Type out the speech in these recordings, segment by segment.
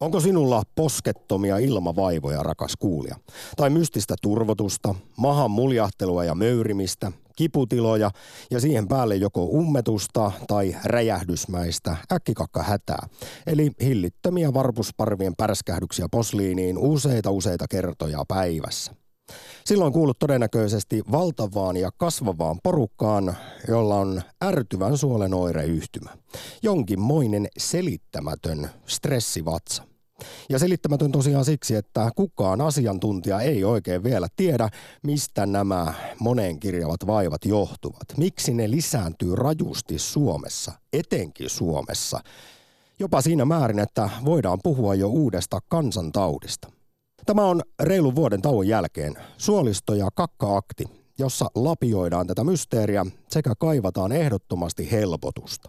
Onko sinulla poskettomia ilmavaivoja, rakas kuulija? Tai mystistä turvotusta, mahan muljahtelua ja möyrimistä, kiputiloja ja siihen päälle joko ummetusta tai räjähdysmäistä äkkikakkahätää. Eli hillittömiä varpusparvien pärskähdyksiä posliiniin useita kertoja päivässä. Silloin kuulut todennäköisesti valtavaan ja kasvavaan porukkaan, jolla on ärtyvän suolen oireyhtymä. Jonkinmoinen selittämätön stressivatsa. Ja selittämätön tosiaan siksi, että kukaan asiantuntija ei oikein vielä tiedä, mistä nämä monenkirjavat vaivat johtuvat. Miksi ne lisääntyy rajusti Suomessa, etenkin Suomessa, jopa siinä määrin, että voidaan puhua jo uudesta kansantaudista. Tämä on reilun vuoden tauon jälkeen Suolisto- ja Kakka-akti, jossa lapioidaan tätä mysteeriä sekä kaivataan ehdottomasti helpotusta.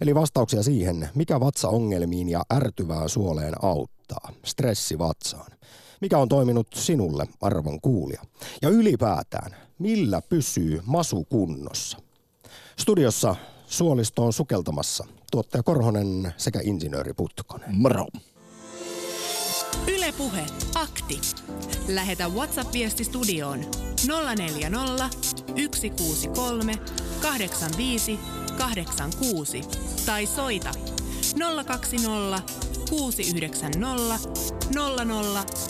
Eli vastauksia siihen, mikä vatsaongelmiin ja ärtyvään suoleen auttaa, stressivatsaan. Mikä on toiminut sinulle, arvon kuulija? Ja ylipäätään, millä pysyy masu kunnossa? Studiossa Suolistoon sukeltamassa tuottaja Korhonen sekä insinööri Putkonen. Moro! Yle Puhe, akti. Lähetä WhatsApp-viesti studioon 040 163 85 86 tai soita 020 690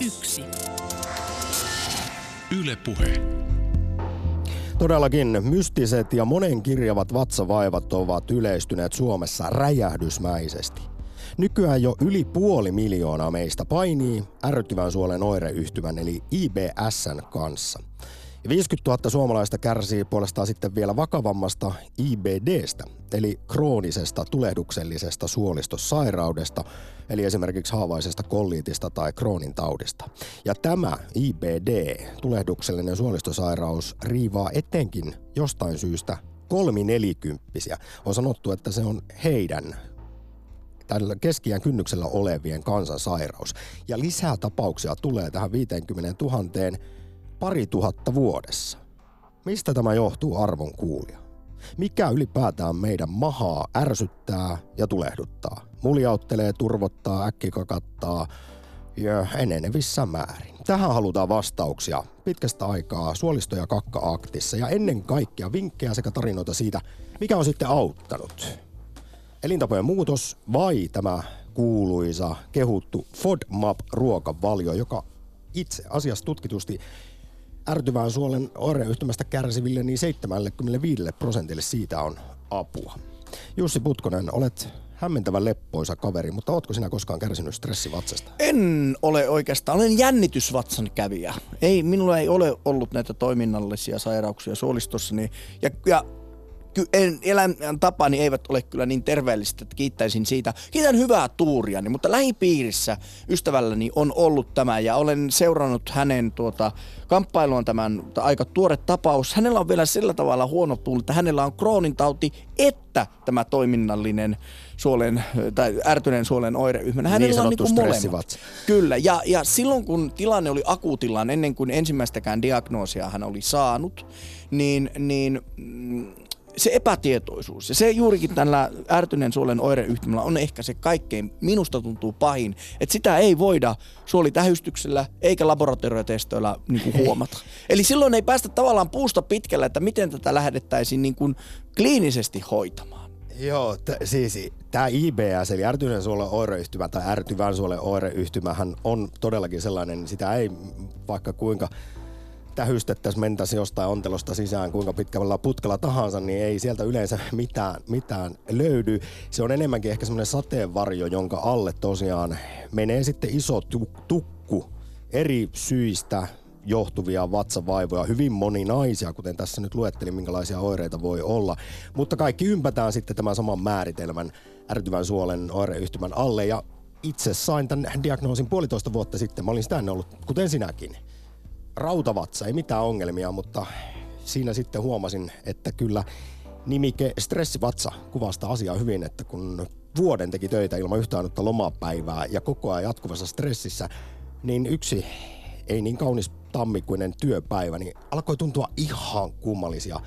001. Yle Puhe. Todellakin mystiset ja monenkirjavat vatsavaivat ovat yleistyneet Suomessa räjähdysmäisesti. Nykyään jo yli 500 000 meistä painii ärtyvän suolen oireyhtymän eli IBS:n kanssa. 50 000 suomalaista kärsii puolestaan sitten vielä vakavammasta IBD:stä eli kroonisesta tulehduksellisesta suolistossairaudesta eli esimerkiksi haavaisesta kolliitista tai Crohnin taudista. Ja tämä IBD, tulehduksellinen suolistosairaus, riivaa etenkin jostain syystä 3-4-kymppisiä. On sanottu, että se on heidän tällä keski-iän kynnyksellä olevien kansansairaus. Ja lisää tapauksia tulee tähän 50 000 pari tuhatta vuodessa. Mistä tämä johtuu, arvon kuulija? Mikä ylipäätään meidän mahaa ärsyttää ja tulehduttaa? Muljauttelee, turvottaa, äkkikakattaa ja enenevissä määrin. Tähän halutaan vastauksia pitkästä aikaa Suolisto- ja Kakka-aktissa ja ennen kaikkea vinkkejä sekä tarinoita siitä, mikä on sitten auttanut. Elintapojen muutos vai tämä kuuluisa, kehuttu FODMAP-ruokavalio, joka itse asiassa tutkitusti ärtyvään suolen oireyhtymästä kärsiville niin 75% siitä on apua. Jussi Putkonen, olet hämmentävän leppoisa kaveri, mutta ootko sinä koskaan kärsinyt stressivatsasta? En ole oikeastaan. Olen jännitysvatsan kävijä. Minulla ei ole ollut näitä toiminnallisia sairauksia suolistossani ja elämäntapani eivät ole kyllä niin terveellistä, että kiittäisin siitä. Kiitän hyvää tuuriani, mutta lähipiirissä ystävälläni on ollut tämä ja olen seurannut hänen kamppailuaan tämän aika tuore tapaus. Hänellä on vielä sillä tavalla huono tuuli, että hänellä on Crohnin tauti että tämä toiminnallinen suolen, tai ärtyneen suolen oireyhtymä. Hänellä on niin molemmat. Kyllä, ja silloin kun tilanne oli akuutillaan, ennen kuin ensimmäistäkään diagnoosia hän oli saanut, niin se epätietoisuus ja se juurikin tällä ärtyneen suolen oireyhtymällä on ehkä se kaikkein, minusta tuntuu pahin, että sitä ei voida suolitähystyksellä eikä laboratoriotesteillä huomata. Eli silloin ei päästä tavallaan puusta pitkällä, että miten tätä lähdettäisiin kliinisesti hoitamaan. Joo, siis tämä IBS eli ärtyneen suolen oireyhtymä tai ärtyvän suolen oireyhtymähän on todellakin sellainen, sitä ei vaikka kuinka tähystettäisiin, mentäisiin jostain ontelosta sisään kuinka pitkällä putkella tahansa, niin ei sieltä yleensä mitään löydy. Se on enemmänkin ehkä semmoinen sateenvarjo, jonka alle tosiaan menee sitten iso tukku eri syistä johtuvia vatsavaivoja, hyvin moninaisia, kuten tässä nyt luettelin, minkälaisia oireita voi olla. Mutta kaikki ympätään sitten tämän saman määritelmän ärtyvän suolen oireyhtymän alle. Ja itse sain tämän diagnoosin 1,5 vuotta sitten. Mä olin sitä ennen ollut, kuten sinäkin. Rautavatsa, ei mitään ongelmia, mutta siinä sitten huomasin, että kyllä nimike stressivatsa kuvastaa asiaa hyvin, että kun vuoden teki töitä ilman yhtään ainutta lomapäivää ja koko ajan jatkuvassa stressissä, niin yksi ei niin kaunis tammikuinen työpäivä, niin alkoi tuntua ihan kummallisia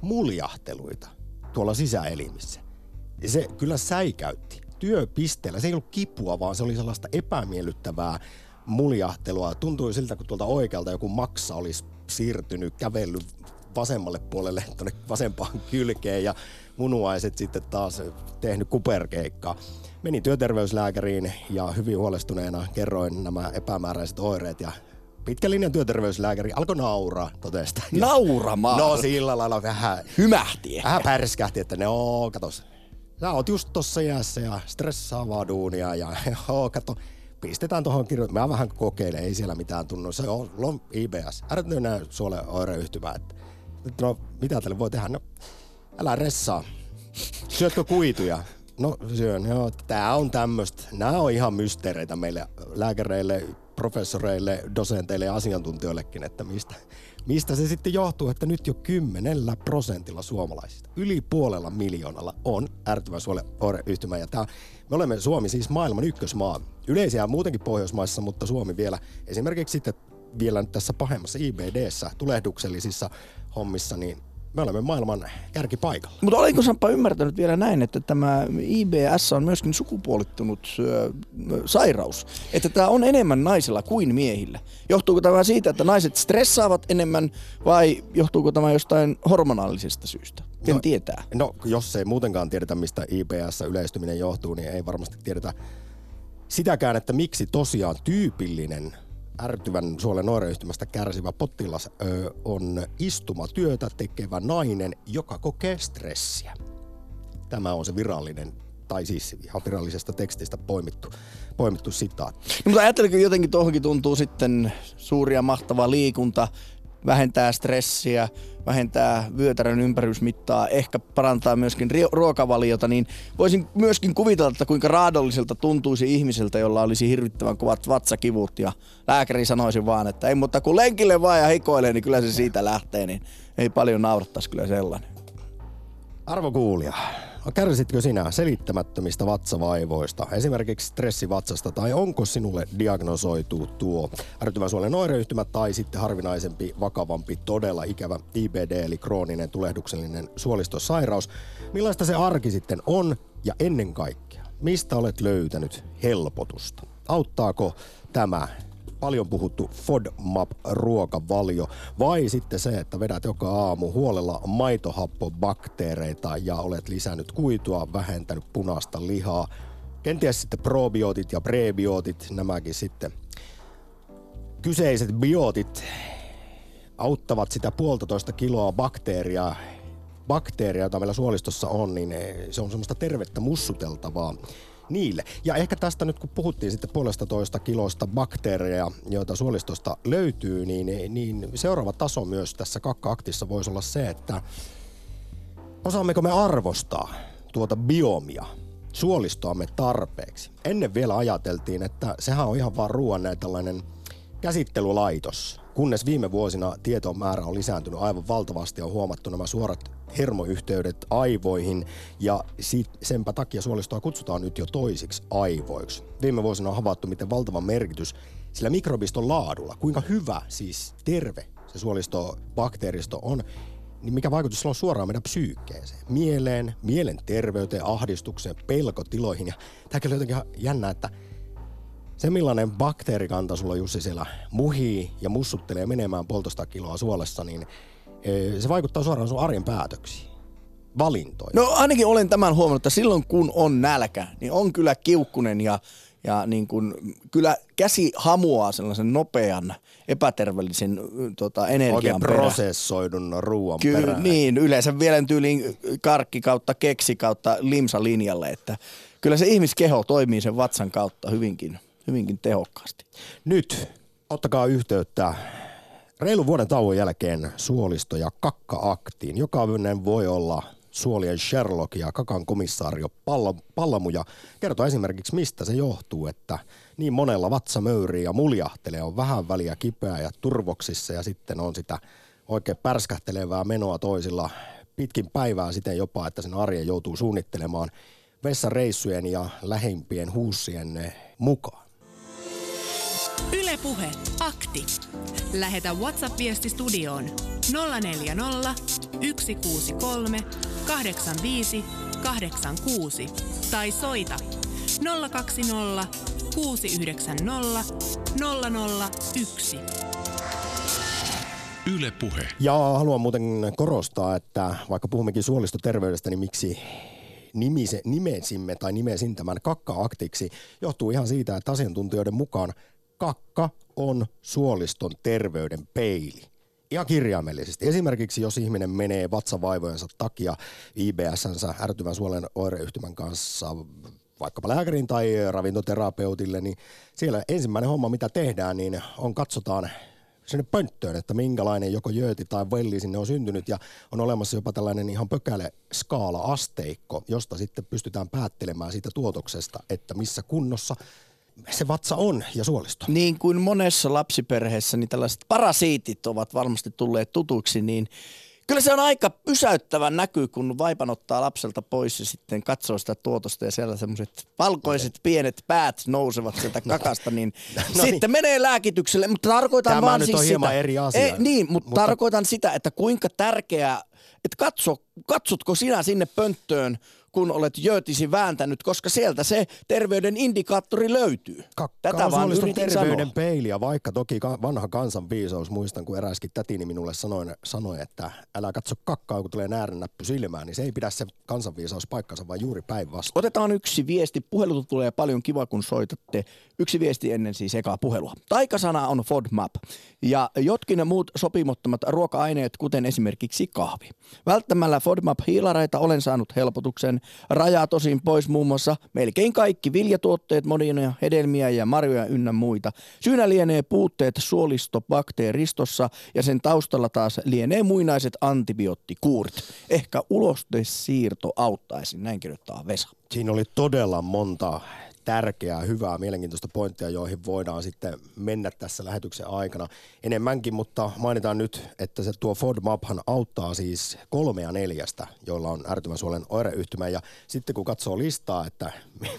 muljahteluita tuolla sisäelimissä. Se kyllä säikäytti. työpisteellä. Se ei ollut kipua, vaan se oli sellaista epämiellyttävää muljahtelua. Tuntui siltä, kun tuolta oikealta joku maksa olisi siirtynyt, kävellyt vasemmalle puolelle, tuonne vasempaan kylkeen ja munuaiset sitten taas tehnyt kuperkeikkaa. Menin työterveyslääkäriin ja hyvin huolestuneena kerroin nämä epämääräiset oireet ja pitkälinjan työterveyslääkäri alkoi nauraa, totesi. Nauramaan? No sillä lailla vähän... Hymähti ehkä. Vähän pärskähti, että no katos, sä oot just tossa iässä ja stressaavaa duunia ja joo kato, pistetään tohon kirjoihin. Mä vähän kokeilen, ei siellä mitään tunnu. Se on IBS. Älä nyt näy suolen oireyhtymää. No mitä tälle voi tehdä? No älä ressaa. Syötkö kuituja? No syön. Joo, tää on tämmöstä. Nää on ihan mysteereitä meille lääkäreille, professoreille, dosenteille ja asiantuntijoillekin, että mistä se sitten johtuu, että nyt jo 10% suomalaisista, yli 500 000 on ärtyvä suolen oireyhtymä. Ja me olemme Suomi siis maailman ykkösmaa. Yleisiä muutenkin Pohjoismaissa, mutta Suomi vielä esimerkiksi sitten vielä nyt tässä pahemmassa IBD:ssä tulehduksellisissa hommissa, niin me olemme maailman kärkipaikalla. Mutta olenko Samppa ymmärtänyt vielä näin, että tämä IBS on myöskin sukupuolittunut sairaus? Että tämä on enemmän naisilla kuin miehillä. Johtuuko tämä siitä, että naiset stressaavat enemmän vai johtuuko tämä jostain hormonaalisesta syystä? Ken tietää? No jos ei muutenkaan tiedetä, mistä IBS-yleistyminen johtuu, niin ei varmasti tiedetä sitäkään, että miksi tosiaan tyypillinen ärtyvän suolen oireyhtymästä kärsivä potilas on istumatyötä tekevä nainen, joka kokee stressiä. Tämä on se virallinen, tai siis ihan virallisesta tekstistä poimittu sitaatti. No, mutta ajatteliko jotenkin tuohonkin tuntuu sitten suuri ja mahtava liikunta, vähentää stressiä, vähentää vyötärön ympärysmittaa, ehkä parantaa myöskin ruokavaliota, niin voisin myöskin kuvitella, että kuinka raadolliselta tuntuisi ihmiseltä, jolla olisi hirvittävän kovat vatsakivut ja lääkäri sanoisi vaan, että ei, mutta kun lenkille vaan ja hikoilee, niin kyllä se siitä lähtee, niin ei paljon naurattaisi kyllä sellainen. Arvokuulija, kärsitkö sinä selittämättömistä vatsavaivoista, esimerkiksi stressivatsasta, tai onko sinulle diagnosoitu tuo ärtyvän suolen oireyhtymä tai sitten harvinaisempi, vakavampi, todella ikävä IBD eli krooninen tulehduksellinen suolistosairaus? Millaista se arki sitten on ja ennen kaikkea, mistä olet löytänyt helpotusta? Auttaako tämä paljon puhuttu FODMAP-ruokavalio vai sitten se, että vedät joka aamu huolella maitohappobakteereita ja olet lisännyt kuitua, vähentänyt punaista lihaa. Kenties sitten probiootit ja prebiootit, nämäkin sitten kyseiset biotit auttavat sitä 1,5 kiloa bakteeria, jota meillä suolistossa on, niin se on semmoista tervettä mussuteltavaa niille. Ja ehkä tästä nyt kun puhuttiin sitten 1,5 kilosta bakteereja, joita suolistosta löytyy, niin seuraava taso myös tässä kakka-aktissa voisi olla se, että osaammeko me arvostaa tuota biomia, suolistoamme tarpeeksi. Ennen vielä ajateltiin, että sehän on ihan vaan ruoan tällainen käsittelylaitos, kunnes viime vuosina tietoon määrä on lisääntynyt aivan valtavasti ja on huomattu nämä suorat hermoyhteydet aivoihin ja senpä takia suolistoa kutsutaan nyt jo toisiksi aivoiksi. Viime vuosina on havaittu, miten valtava merkitys sillä mikrobiston laadulla, kuinka hyvä, siis terve se suolistobakteeristo on, niin mikä vaikutus sillä on suoraan meidän psyykkeeseen, mieleen, mielenterveyteen, ahdistukseen, pelkotiloihin. Ja tämäkin on jotenkin jännä, että se millainen bakteerikanta sulla Jussi siellä muhii ja mussuttelee menemään 1,5 kiloa suolessa, niin se vaikuttaa suoraan sun arjen päätöksiin, valintoihin. No ainakin olen tämän huomannut, että silloin kun on nälkä, niin on kyllä kiukkunen ja niin kuin, kyllä käsi hamuaa sellaisen nopean, epäterveellisen energian oikein perään. Prosessoidun ruoan perään. Niin, yleensä vielä tyyliin karkki kautta keksi kautta limsa linjalle, että kyllä se ihmiskeho toimii sen vatsan kautta hyvinkin tehokkaasti. Nyt ottakaa yhteyttä reilun vuoden tauon jälkeen suolisto- ja kakka-aktiin. Jokainen voi olla suolien Sherlock ja kakan komissaario Pallamuja. Kertoo esimerkiksi, mistä se johtuu, että niin monella vatsa möyrii ja muljahtelee, on vähän väliä kipeä ja turvoksissa ja sitten on sitä oikein pärskähtelevää menoa toisilla pitkin päivää siten jopa, että sen arjen joutuu suunnittelemaan vessareissujen ja lähimpien huussien mukaan. Yle Puhe, akti. Lähetä WhatsApp-viesti studioon 040 163 85 86 tai soita 020 690 001. Yle Puhe. Ja haluan muuten korostaa, että vaikka puhummekin suolistoterveydestä, niin miksi nimesin tämän kakka-aktiksi, johtuu ihan siitä, että asiantuntijoiden mukaan kakka on suoliston terveyden peili. Ihan kirjaimellisesti. Esimerkiksi jos ihminen menee vatsavaivojensa takia IBS-sänsä ärtyvän suolen oireyhtymän kanssa vaikkapa lääkärin tai ravintoterapeutille, niin siellä ensimmäinen homma, mitä tehdään, niin on katsotaan sinne pönttöön, että minkälainen joko jööti tai velli sinne on syntynyt, ja on olemassa jopa tällainen ihan pökäle skaala-asteikko, josta sitten pystytään päättelemään siitä tuotoksesta, että missä kunnossa se vatsa on ja suolisto. Niin kuin monessa lapsiperheessä, niin tällaiset parasiitit ovat varmasti tulleet tutuiksi, niin kyllä se on aika pysäyttävä näky, kun vaipan ottaa lapselta pois ja sitten katsoo sitä tuotosta ja siellä semmoiset valkoiset pienet päät nousevat sieltä kakasta, niin sitten menee lääkitykselle, mutta tarkoitan tämä vaan nyt siis on hieman sitä, eri asia. Mutta tarkoitan sitä, että kuinka tärkeää, että katsotko sinä sinne pönttöön, kun olet jöötisi vääntänyt, koska sieltä se terveyden indikaattori löytyy. Tätä vaan yritin terveyden peiliä, vaikka toki vanha kansanviisaus, muistan kun eräskin tätini minulle sanoi, että älä katso kakkaa, kun tulee näärennäppy silmään, niin se ei pidä se kansanviisaus paikkansa, vaan juuri päinvastoin. Otetaan yksi viesti, puhelut tulee paljon, kiva kun soitatte. Yksi viesti ennen siis ekaa puhelua. Taikasana on FODMAP ja jotkin ja muut sopimattomat ruoka-aineet, kuten esimerkiksi kahvi. Välttämällä FODMAP-hiilareita olen saanut helpotuksen. Rajaa tosin pois muun muassa melkein kaikki viljatuotteet, modinoja, hedelmiä ja marjoja ynnä muita. Syynä lienee puutteet suolistobakteeristossa ja sen taustalla taas lienee muinaiset antibioottikuurit. Ehkä ulostesiirto auttaisi, näin kirjoittaa Vesa. Siinä oli todella monta tärkeää, hyvää, mielenkiintoista pointtia, joihin voidaan sitten mennä tässä lähetyksen aikana enemmänkin, mutta mainitaan nyt, että se tuo FODMAPhan auttaa siis 3/4, joilla on ärtyvän suolen oireyhtymä, ja sitten kun katsoo listaa, että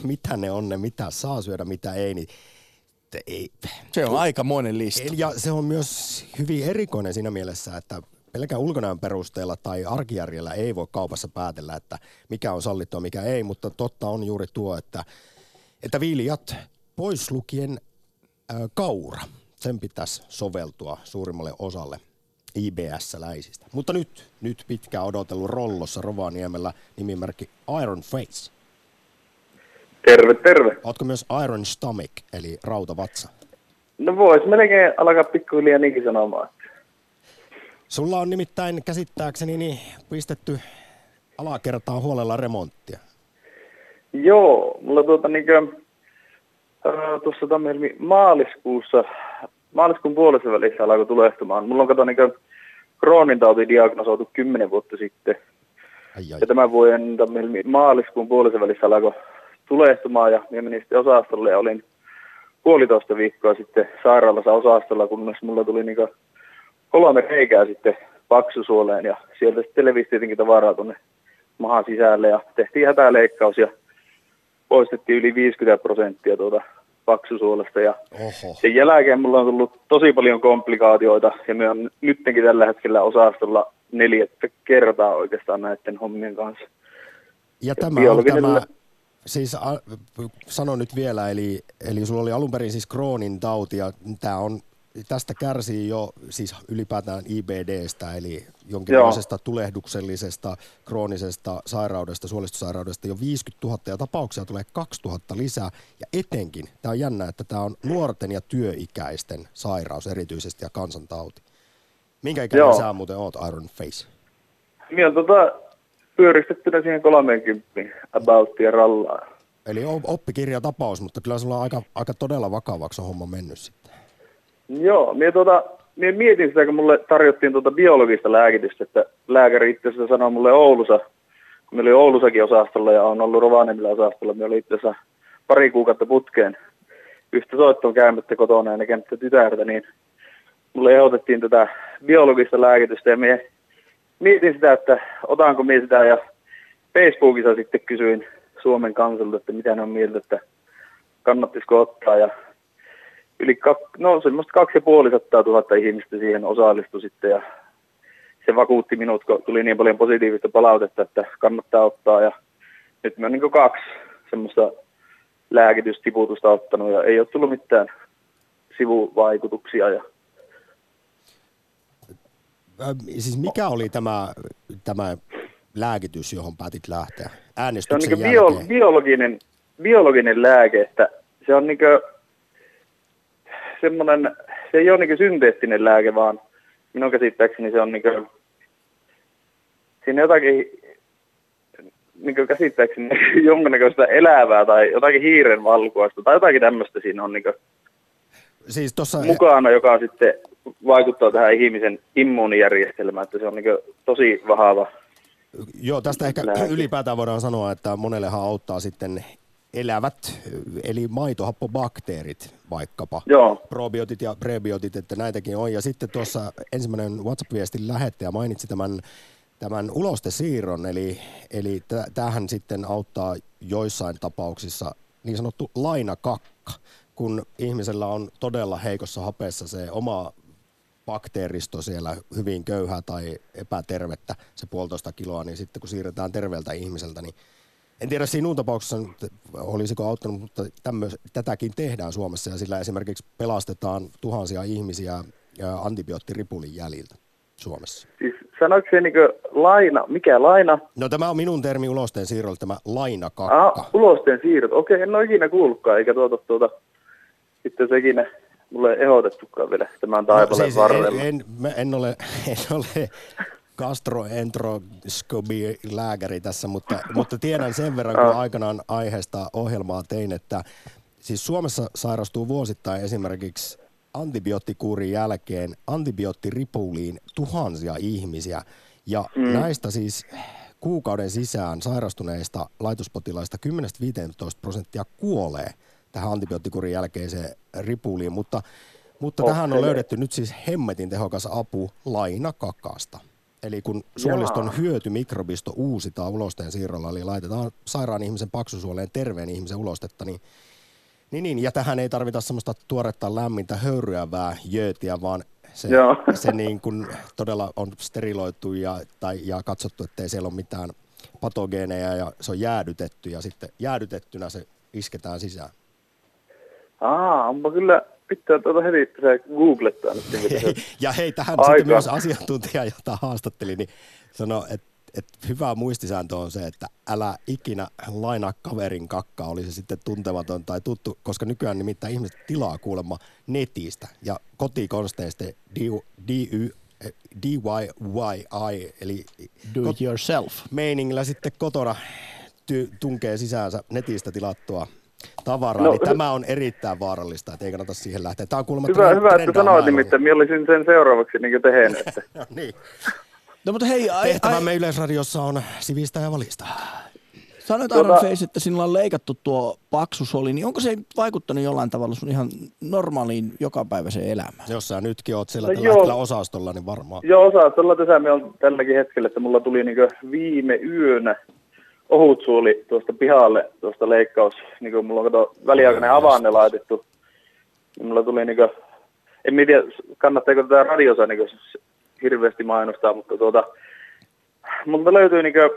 mitä ne on, ne mitä saa syödä, mitä ei, niin ei. Se on aikamoinen lista. Ja se on myös hyvin erikoinen siinä mielessä, että pelkään ulkonäön perusteella tai arkijärjellä ei voi kaupassa päätellä, että mikä on sallittua, mikä ei, mutta totta on juuri tuo, että viljat pois lukien kaura, sen pitäisi soveltua suurimmalle osalle IBS-läisistä. Mutta nyt pitkään odotellut Rollossa Rovaniemellä nimimerkki Iron Face. Terve, terve. Ootko myös Iron Stomach, eli rautavatsa? No vois melkein alkaa pikkuhiljaa niinkin sanomaan. Sulla on nimittäin käsittääkseni niin pistetty alakertaan huolella remonttia. Joo, mulla tuossa maaliskuun puolessa välissä alkoi tulehtumaan. Mulla on Crohnin tauti diagnosoitu 10 vuotta sitten. Ja tämän vuoden maaliskuun puolessa välissä alkoi tulehtumaan ja minä menin sitten osastolle ja olin 1,5 viikkoa sitten sairaalassa osastolla, kunnes mulla tuli 3 reikää sitten paksusuoleen ja sieltä sitten levisi tietenkin tavaraa tuonne mahan sisälle ja tehtiin hätäleikkaus ja poistettiin yli 50% tuota paksusuolesta ja sen jälkeen mulla on tullut tosi paljon komplikaatioita ja me on nyttenkin tällä hetkellä osastolla 4. kertaa oikeastaan näiden hommien kanssa. Ja tämä on siis sano nyt vielä, eli sulla oli alun perin siis Crohnin tauti ja tämä on, tästä kärsii jo siis ylipäätään IBDstä, eli jonkinlaisesta tulehduksellisesta, kroonisesta sairaudesta, suolistosairaudesta jo 50 000 ja tapauksia tulee 2000 lisää. Ja etenkin, tämä on jännä, että tämä on nuorten ja työikäisten sairaus erityisesti ja kansantauti. Minkä ikäinen sä muuten oot, Iron Face? Minä on pyöristettynä siihen 30 abouttia rallaa. Eli oppikirjatapaus, mutta kyllä sulla on aika todella vakavaksi on homma mennyt sitten. Joo, minä mietin sitä, kun mulle tarjottiin biologista lääkitystä, että lääkäri itse asiassa sanoi mulle Oulussa, kun minä olin Oulussakin osastolla ja olen ollut Rovaniemillä osastolla, minä olin itse asiassa 2 kuukautta putkeen yhtä soittoa käymättä kotona ja näkemättä tytärtä, niin mulle ehdotettiin tätä biologista lääkitystä ja minä mietin sitä, että otanko minä sitä ja Facebookissa sitten kysyin Suomen kansalta, että mitä ne on mieltä, että kannattaisiko ottaa ja semmoista 250 000 ihmistä siihen osallistui sitten ja se vakuutti minut, kun tuli niin paljon positiivista palautetta, että kannattaa ottaa. Ja nyt me on 2 semmoista lääkitystiputusta ottanut ja ei ole tullut mitään sivuvaikutuksia. Ja... Siis mikä oli tämä lääkitys, johon päätit lähteä äänestyksen jälkeen? Se on niin biologinen lääke, että se on niin semmoinen, se ei ole niin synteettinen lääke, vaan minun käsittääkseni se on niin kuin, siinä jotakin niin käsittääkseni jonkinnäköistä elävää tai jotakin hiiren valkuasta tai jotakin tämmöistä siinä on niin siis tossa... mukana, joka sitten vaikuttaa tähän ihmisen immuunijärjestelmään, että se on niin tosi vahava. Joo, tästä ehkä ylipäätään voidaan sanoa, että monellehan auttaa sitten elävät, eli maitohappobakteerit vaikkapa, joo, probiotit ja prebiotit, että näitäkin on. Ja sitten tuossa ensimmäinen WhatsApp-viestin lähettäjä mainitsi tämän ulostesiirron, eli tämähän sitten auttaa joissain tapauksissa niin sanottu lainakakka, kun ihmisellä on todella heikossa hapessa se oma bakteeristo siellä hyvin köyhää tai epätervettä, se 1,5 kiloa, niin sitten kun siirretään terveeltä ihmiseltä, niin en tiedä sinun tapauksessa olisiko auttanut, mutta tätäkin tehdään Suomessa ja sillä esimerkiksi pelastetaan tuhansia ihmisiä antibioottiripulin jäljiltä Suomessa. Siis sanoitko se niin kuin laina, mikä laina? No tämä on minun termi ulosteen siirrolle, tämä lainakakka. Ah, ulosteen siirrot, okei, en ole ikinä kuullutkaan, eikä tuota sitten sekin... Mulle ei ehdotettukaan vielä tämän taivaleen siis varrella. En ole gastroenteroskobi-lääkäri tässä, mutta tiedän sen verran, kun aikanaan aiheesta ohjelmaa tein, että siis Suomessa sairastuu vuosittain esimerkiksi antibioottikuurin jälkeen antibioottiripuliin tuhansia ihmisiä. Ja näistä siis kuukauden sisään sairastuneista laitospotilaista 10-15% kuolee tähän antibioottikurin jälkeiseen ripuliin, mutta tähän on löydetty nyt siis hemmetin tehokas apu lainakakasta. Eli kun suoliston hyötymikrobisto uusitaan ulosteen siirrolla, eli laitetaan sairaan ihmisen paksusuoleen terveen ihmisen ulostetta, niin ja tähän ei tarvita semmoista tuoretta lämmintä höyryävää jöötiä, vaan se niin kuin todella on steriloitu ja katsottu, ettei siellä ole mitään patogeeneja ja se on jäädytetty ja sitten jäädytettynä se isketään sisään. Onpa kyllä, pitää heti googlettaa nyt. Ja hei, tähän sitten myös asiantuntija, jota haastattelin, niin sanoi, että hyvä muistisääntö on se, että älä ikinä lainaa kaverin kakkaa, oli se sitten tuntematon tai tuttu, koska nykyään nimittäin ihmiset tilaa kuulemma netistä ja kotikonsteista DIY, eli do it yourself meiningillä sitten kotona tunkee sisäänsä netistä tilattua tavaraa, niin tämä on erittäin vaarallista, että ei kannata siihen lähteä. Tämä on kuulemma trendaa. Hyvä, että sanoit nimittäin, minä olisin sen seuraavaksi niin kuin tehnyt. No niin. No mutta hei, tehtävämme Yleisradiossa on sivistä ja valistaa. Sanoit Iron Face, että sinulla on leikattu tuo paksusoli, niin onko se vaikuttanut jollain tavalla sun ihan normaaliin jokapäiväiseen elämään? Jos sä nytkin oot siellä tällä hetkellä osastolla, niin varmaan. Joo, osastolla tässä me on tälläkin hetkellä, että mulla tuli niin kuin viime yönä ohutsuoli tuosta pihalle, tuosta leikkaus, niin kuin mulla on väliaikainen avanne laitettu, niin mulla tuli niin kuin, en tiedä, kannattaako tätä radiossa niin kuin hirveästi mainostaa, mutta mulla löytyy niin kuin,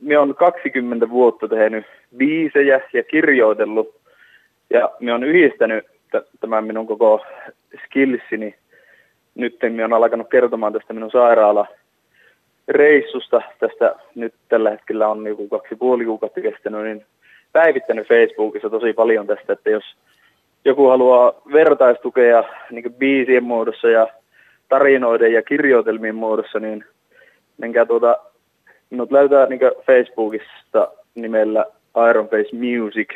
minä olen 20 vuotta tehnyt biisejä ja kirjoitellut, ja minä olen yhdistänyt tämän minun koko skillsini, nyt minä olen alkanut kertomaan tästä minun sairaalareissusta. Tästä nyt tällä hetkellä on joku 2,5 kuukautta kestänyt, niin päivittänyt Facebookissa tosi paljon tästä, että jos joku haluaa vertaistukea niin biisien muodossa ja tarinoiden ja kirjoitelmien muodossa, niin menkää minut löytää niin Facebookista nimellä Iron Face Music.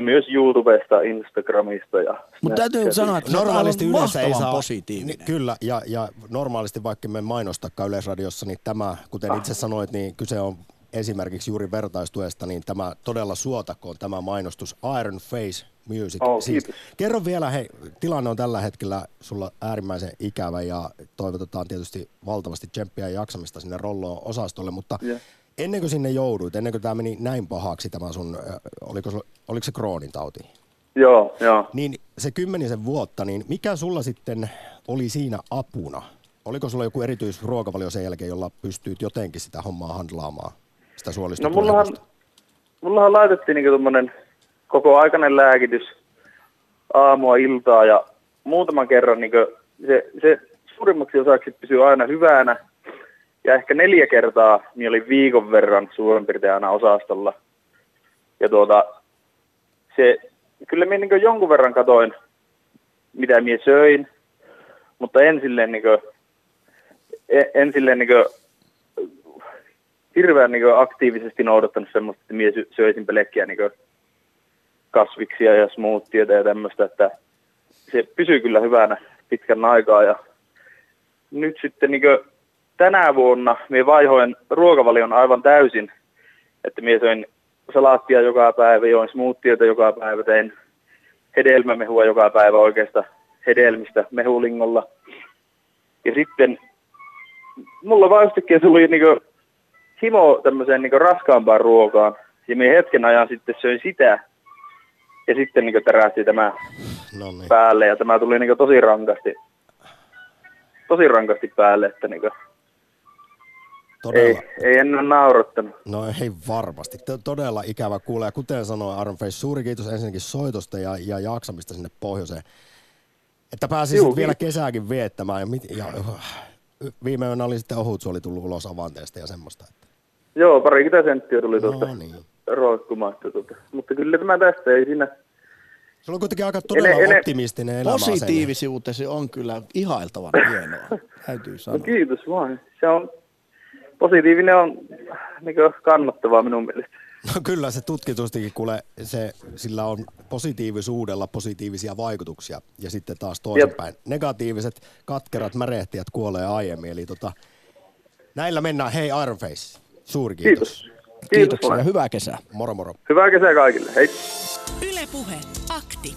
Myös YouTubesta, Instagramista ja... Mutta täytyy sanoa, että normaalisti yleensä ei saa... positiivinen. Kyllä, ja normaalisti vaikka me mainostakaan Yleisradiossa, niin tämä, kuten itse sanoit, niin kyse on esimerkiksi juuri vertaistuesta, niin tämä todella suotakoon tämä mainostus Iron Face Music. Siis, kerro vielä, hei, tilanne on tällä hetkellä sulla äärimmäisen ikävä ja toivotetaan tietysti valtavasti tsemppiä ja jaksamista sinne rolloon osastolle, mutta... Yeah. Ennen kuin sinne jouduit, ennen kuin tämä meni näin pahaksi tämä sun, oliko se Crohnin tauti? Joo. Niin se 10 vuotta, niin mikä sulla sitten oli siinä apuna? Oliko sulla joku erityisruokavalio sen jälkeen, jolla pystyit jotenkin sitä hommaa handlaamaan, sitä suolistoa? No mullahan, mullahan laitettiin niinku tommonen koko aikainen lääkitys aamua iltaa ja muutaman kerran niinku se suurimmaksi osaksi pysyy aina hyvänä. Ja ehkä 4 kertaa niin oli viikon verran suurin piirtein aina osastolla. Ja se, kyllä minä niin jonkun verran katoin, mitä minä söin, mutta en silleen hirveän niin aktiivisesti noudattanut semmoista, että minä söisin pelkkiä niin kasviksia ja smoothieta ja tämmöistä, että se pysyy kyllä hyvänä pitkän aikaa. Ja nyt sitten niin tänä vuonna minä vaihoin ruokavalion aivan täysin, että minä söin salaattia joka päivä, join smoothieta joka päivä, tein hedelmämehua joka päivä oikeasta hedelmistä mehulingolla. Ja sitten mulla vaan yhtäkkiä tuli niinku himo tämmöiseen niinku raskaampaan ruokaan. Ja minä hetken ajan sitten söin sitä ja sitten niinku tärähti tämä päälle ja tämä tuli niinku tosi rankasti päälle, että niinku Ei enää naurattanut. No ei varmasti. Todella ikävä kuulee. Ja kuten sanoin, Iron Face, suuri kiitos ensinnäkin soitosta ja jaksamista sinne pohjoiseen. Että pääsisit vielä kesääkin viettämään. Viime yönä oli sitten ohutsuoli tullut ulos avanteesta ja semmoista. Että. Joo, parikymmentä senttiä tuli roikkumaan. Mutta kyllä tämä tästä ei siinä. Sulla on kuitenkin aika todella optimistinen elämä. Positiivisuutesi on kyllä ihailtavan hienoa, täytyy sanoa. No kiitos vaan. Se on. Positiivinen on niin kannattavaa minun mielestä. No kyllä se tutkitustikin kuule, sillä on positiivisuudella positiivisia vaikutuksia ja sitten taas toisinpäin. Negatiiviset, katkerat, märehtiät kuolee aiemmin. Eli näillä mennään. Hei Iron Face, suuri kiitos. Kiitoksia ja hyvää kesää. Moro moro. Hyvää kesää kaikille, hei. Yle Puhe, akti.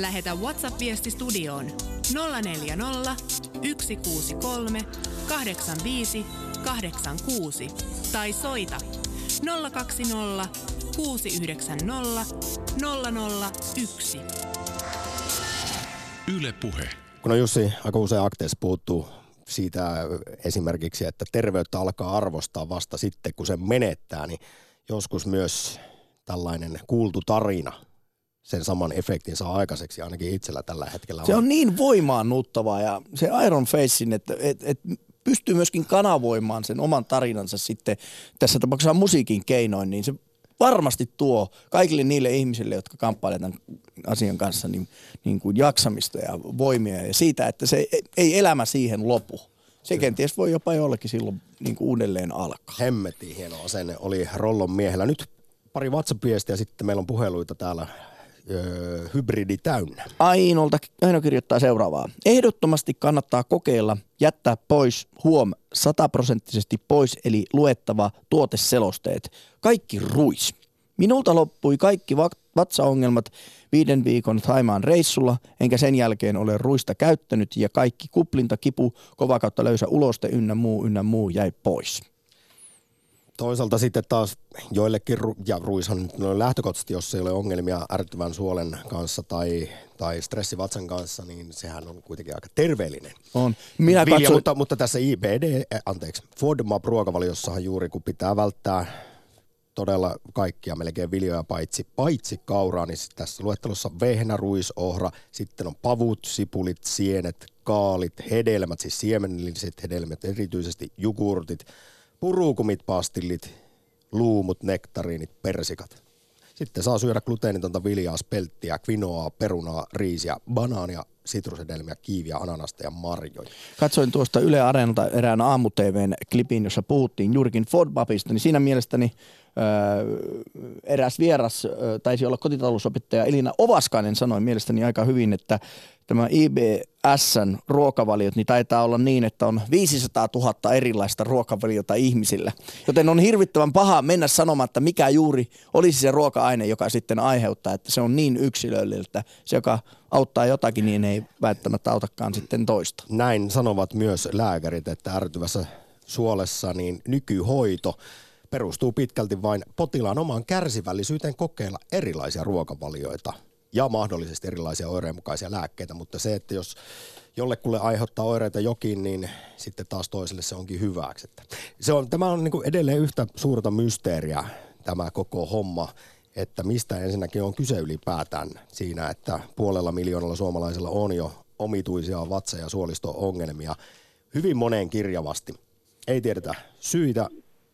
Lähetä WhatsApp-viesti studioon 040 163 85 86 tai soita 020 690 001. Yle Puhe. Kun on Jussi aika usein akteessa puhuttu siitä esimerkiksi, että terveyttä alkaa arvostaa vasta sitten, kun sen menettää, niin joskus myös tällainen kuultu tarina sen saman efektin saa aikaiseksi, ainakin itsellä tällä hetkellä. Se on niin voimaannuttavaa ja se Iron Facein, että pystyy myöskin kanavoimaan sen oman tarinansa sitten tässä tapauksessa musiikin keinoin, niin se varmasti tuo kaikille niille ihmisille, jotka kamppailevat tämän asian kanssa, niin kuin jaksamista ja voimia ja siitä, että se ei elämä siihen lopu. Se kenties voi jopa jollekin silloin niin kuin uudelleen alkaa. Hemmetin hieno asenne oli Rollon miehellä. Nyt pari WhatsApp-viestiä ja sitten meillä on puheluita täällä. Hybridi täynnä. Aino kirjoittaa seuraavaa. Ehdottomasti kannattaa kokeilla jättää pois 100% pois, eli luettava tuoteselosteet. Kaikki ruis. Minulta loppui kaikki vatsaongelmat 5 viikon Thaimaan reissulla, enkä sen jälkeen ole ruista käyttänyt ja kaikki kuplinta, kipu, kovakautta löysä uloste ynnä muu jäi pois. Toisaalta sitten taas joillekin, ja ruishan no lähtökohtaisesti, jos ei ole ongelmia ärtyvän suolen kanssa tai stressivatsan kanssa, niin sehän on kuitenkin aika terveellinen. On. Minä vilja, katson. Mutta tässä FODMAP-ruokavaliossahan juuri kun pitää välttää todella kaikkia, melkein viljoja paitsi kauraa, niin tässä luettelossa vehnä, ruis, ohra, sitten on pavut, sipulit, sienet, kaalit, hedelmät, siis siemenilliset hedelmät, erityisesti jogurtit, purukumit, pastillit, luumut, nektariinit, persikat. Sitten saa syödä gluteenitonta viljaa, spelttiä, kvinoaa, perunaa, riisiä, banaania, sitrusedelmiä, kiiviä, ananasta ja marjoja. Katsoin tuosta Yle Areenalta erään aamu-tv:n klipin, jossa puhuttiin juurikin FODMAPista, niin siinä mielestäni eräs vieras, taisi olla kotitalousopettaja Elina Ovaskainen, sanoi mielestäni aika hyvin, että tämä IBS:n ruokavaliot niin taitaa olla niin, että on 500 000 erilaista ruokavaliota ihmisillä. Joten on hirvittävän paha mennä sanomatta, mikä juuri olisi se ruoka-aine, joka sitten aiheuttaa, että se on niin yksilölliltä. Se, joka auttaa jotakin, niin ei välttämättä autakaan sitten toista. Näin sanovat myös lääkärit, että ärtyvässä suolessa niin nykyhoito perustuu pitkälti vain potilaan omaan kärsivällisyyteen kokeilla erilaisia ruokavalioita ja mahdollisesti erilaisia oireenmukaisia lääkkeitä, mutta se, että jos jollekulle aiheuttaa oireita jokin, niin sitten taas toiselle se onkin hyväksi. Tämä on niin kuin edelleen yhtä suurta mysteeriä tämä koko homma, että mistä ensinnäkin on kyse ylipäätään siinä, että 1,5 miljoonalla suomalaisella on jo omituisia vatsa- ja suolisto-ongelmia hyvin moneen kirjavasti. Ei tiedetä syitä,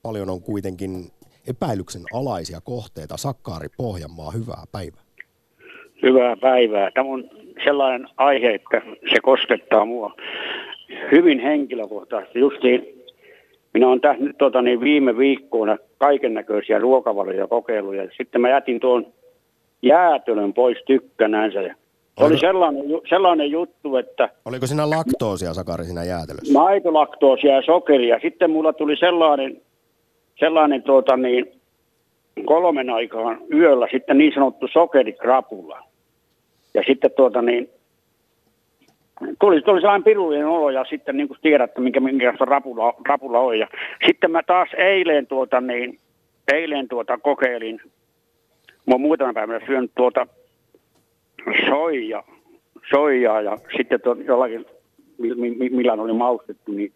paljon on kuitenkin epäilyksen alaisia kohteita. Sakkaari Pohjanmaa, hyvää päivää. Hyvää päivää. Tämä on sellainen aihe, että se koskettaa mua hyvin henkilökohtaisesti. Justiin minä olen tehnyt viime viikkoina kaiken näköisiä ruokavalioja kokeiluja. Sitten mä jätin tuon jäätelön pois tykkänänsä. Oli sellainen juttu, että... Oliko siinä laktoosia, Sakari, siinä jäätelössä? Maitolaktoosia ja sokeria. Sitten mulla tuli sellainen 3 aikaan yöllä sitten niin sanottu sokerikrapula. Ja sitten tuli sellainen pirullinen olo ja sitten niin kuin tiedät, minkälaista rapula on. Ja sitten mä taas eilen kokeilin. Mä oon muutama päivänä syönyt soijaa ja sitten jollakin, millään oli maustettu, niin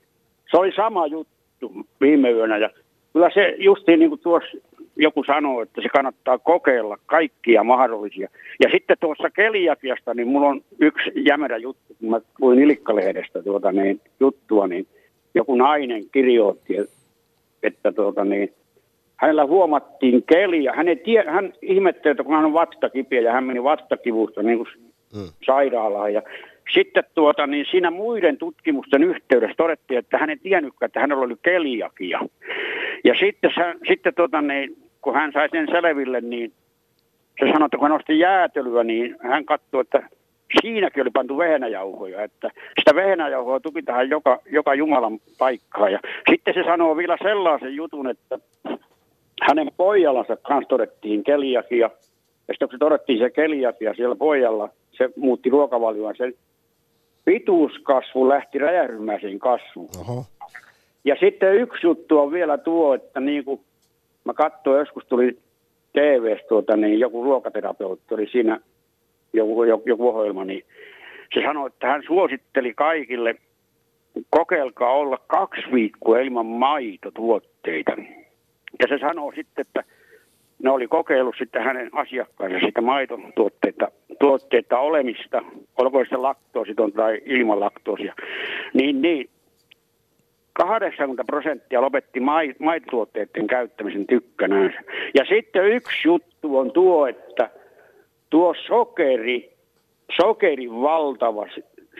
se oli sama juttu viime yönä. Ja kyllä se justiin niin kuin tuossa joku sanoo, että se kannattaa kokeilla kaikkia mahdollisia. Ja sitten tuossa keliakiasta, niin mulla on yksi jämerä juttu, kun mä luin Ilkka-lehdestä juttua, niin joku nainen kirjoitti, että hänellä huomattiin kelia. Hän ihmetteli, että kun hän on vastakipiä ja hän meni vastakivusta niin kuin sairaalaan. Ja sitten siinä muiden tutkimusten yhteydessä todettiin, että hän ei tiennytkään, että hänellä oli keliakia. Ja sitten kun hän sai sen selville, niin se sanoi, että kun hän osti jäätelyä, niin hän katsoi, että siinäkin oli pantu vehnäjauhoja, että sitä vehnäjauhoa tuki tähän joka Jumalan paikkaan. Ja sitten se sanoo vielä sellaisen jutun, että hänen pojallansa kanssa todettiin keliakia. Ja sitten kun se todettiin se keliakia siellä pojalla, se muutti ruokavalioon, sen pituuskasvu lähti räjähdymäisiin kasvuun. Oho. Ja sitten yksi juttu on vielä tuo, että niin kuin mä katsoin, joskus tuli TV:stä joku ruokaterapeutti, oli siinä joku ohjelma, niin se sanoi, että hän suositteli kaikille, kokeilkaa olla 2 viikkoa ilman maitotuotteita. Ja se sanoo sitten, että ne oli kokeillut sitten hänen asiakkaansa sitä maitotuotteita olemista, olkoon se laktoositon tai ilman laktoosia, niin 80% lopetti maitotuotteiden käyttämisen tykkänään. Ja sitten yksi juttu on tuo, että tuo sokerin valtava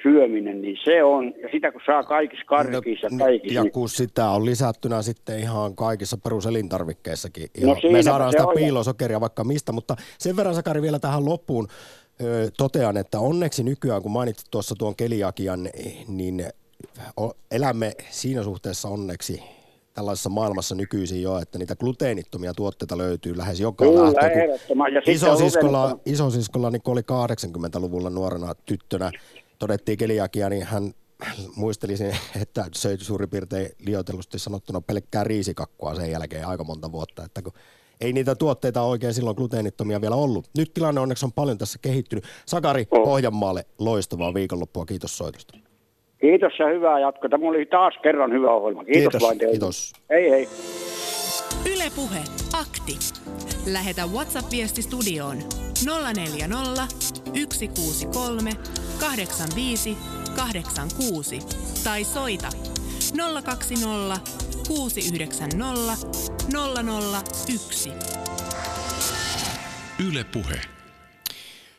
syöminen, niin se on, ja sitä kun saa kaikissa karkissa kaikissa. Ja kun sitä on lisättynä sitten ihan kaikissa peruselintarvikkeissakin. No me saadaan sitä piilosokeria vaikka mistä, mutta sen verran, Sakari, vielä tähän loppuun totean, että onneksi nykyään, kun mainitsit tuossa tuon keliakian, niin elämme siinä suhteessa onneksi tällaisessa maailmassa nykyisin jo, että niitä gluteenittomia tuotteita löytyy lähes joka lähtöön. Isosiskollani, kun oli 80-luvulla nuorena tyttönä, todettiin keliakia, niin hän muisteli sen, että söi suurin piirtein liioitellusti sanottuna pelkkää riisikakkua sen jälkeen aika monta vuotta, että kun ei niitä tuotteita oikein silloin gluteenittomia vielä ollut. Nyt tilanne onneksi on paljon tässä kehittynyt. Sakari, Pohjanmaalle loistavaa viikonloppua, kiitos soitosta. Kiitos ja hyvää jatkoa. Tämä oli taas kerran hyvä ohjelma. Kiitos vain teille. Kiitos. Hei hei. Yle Puhe, akti. Lähetä WhatsApp-viesti studioon 040 163 85 86 tai soita 020 690 001. Yle Puhe.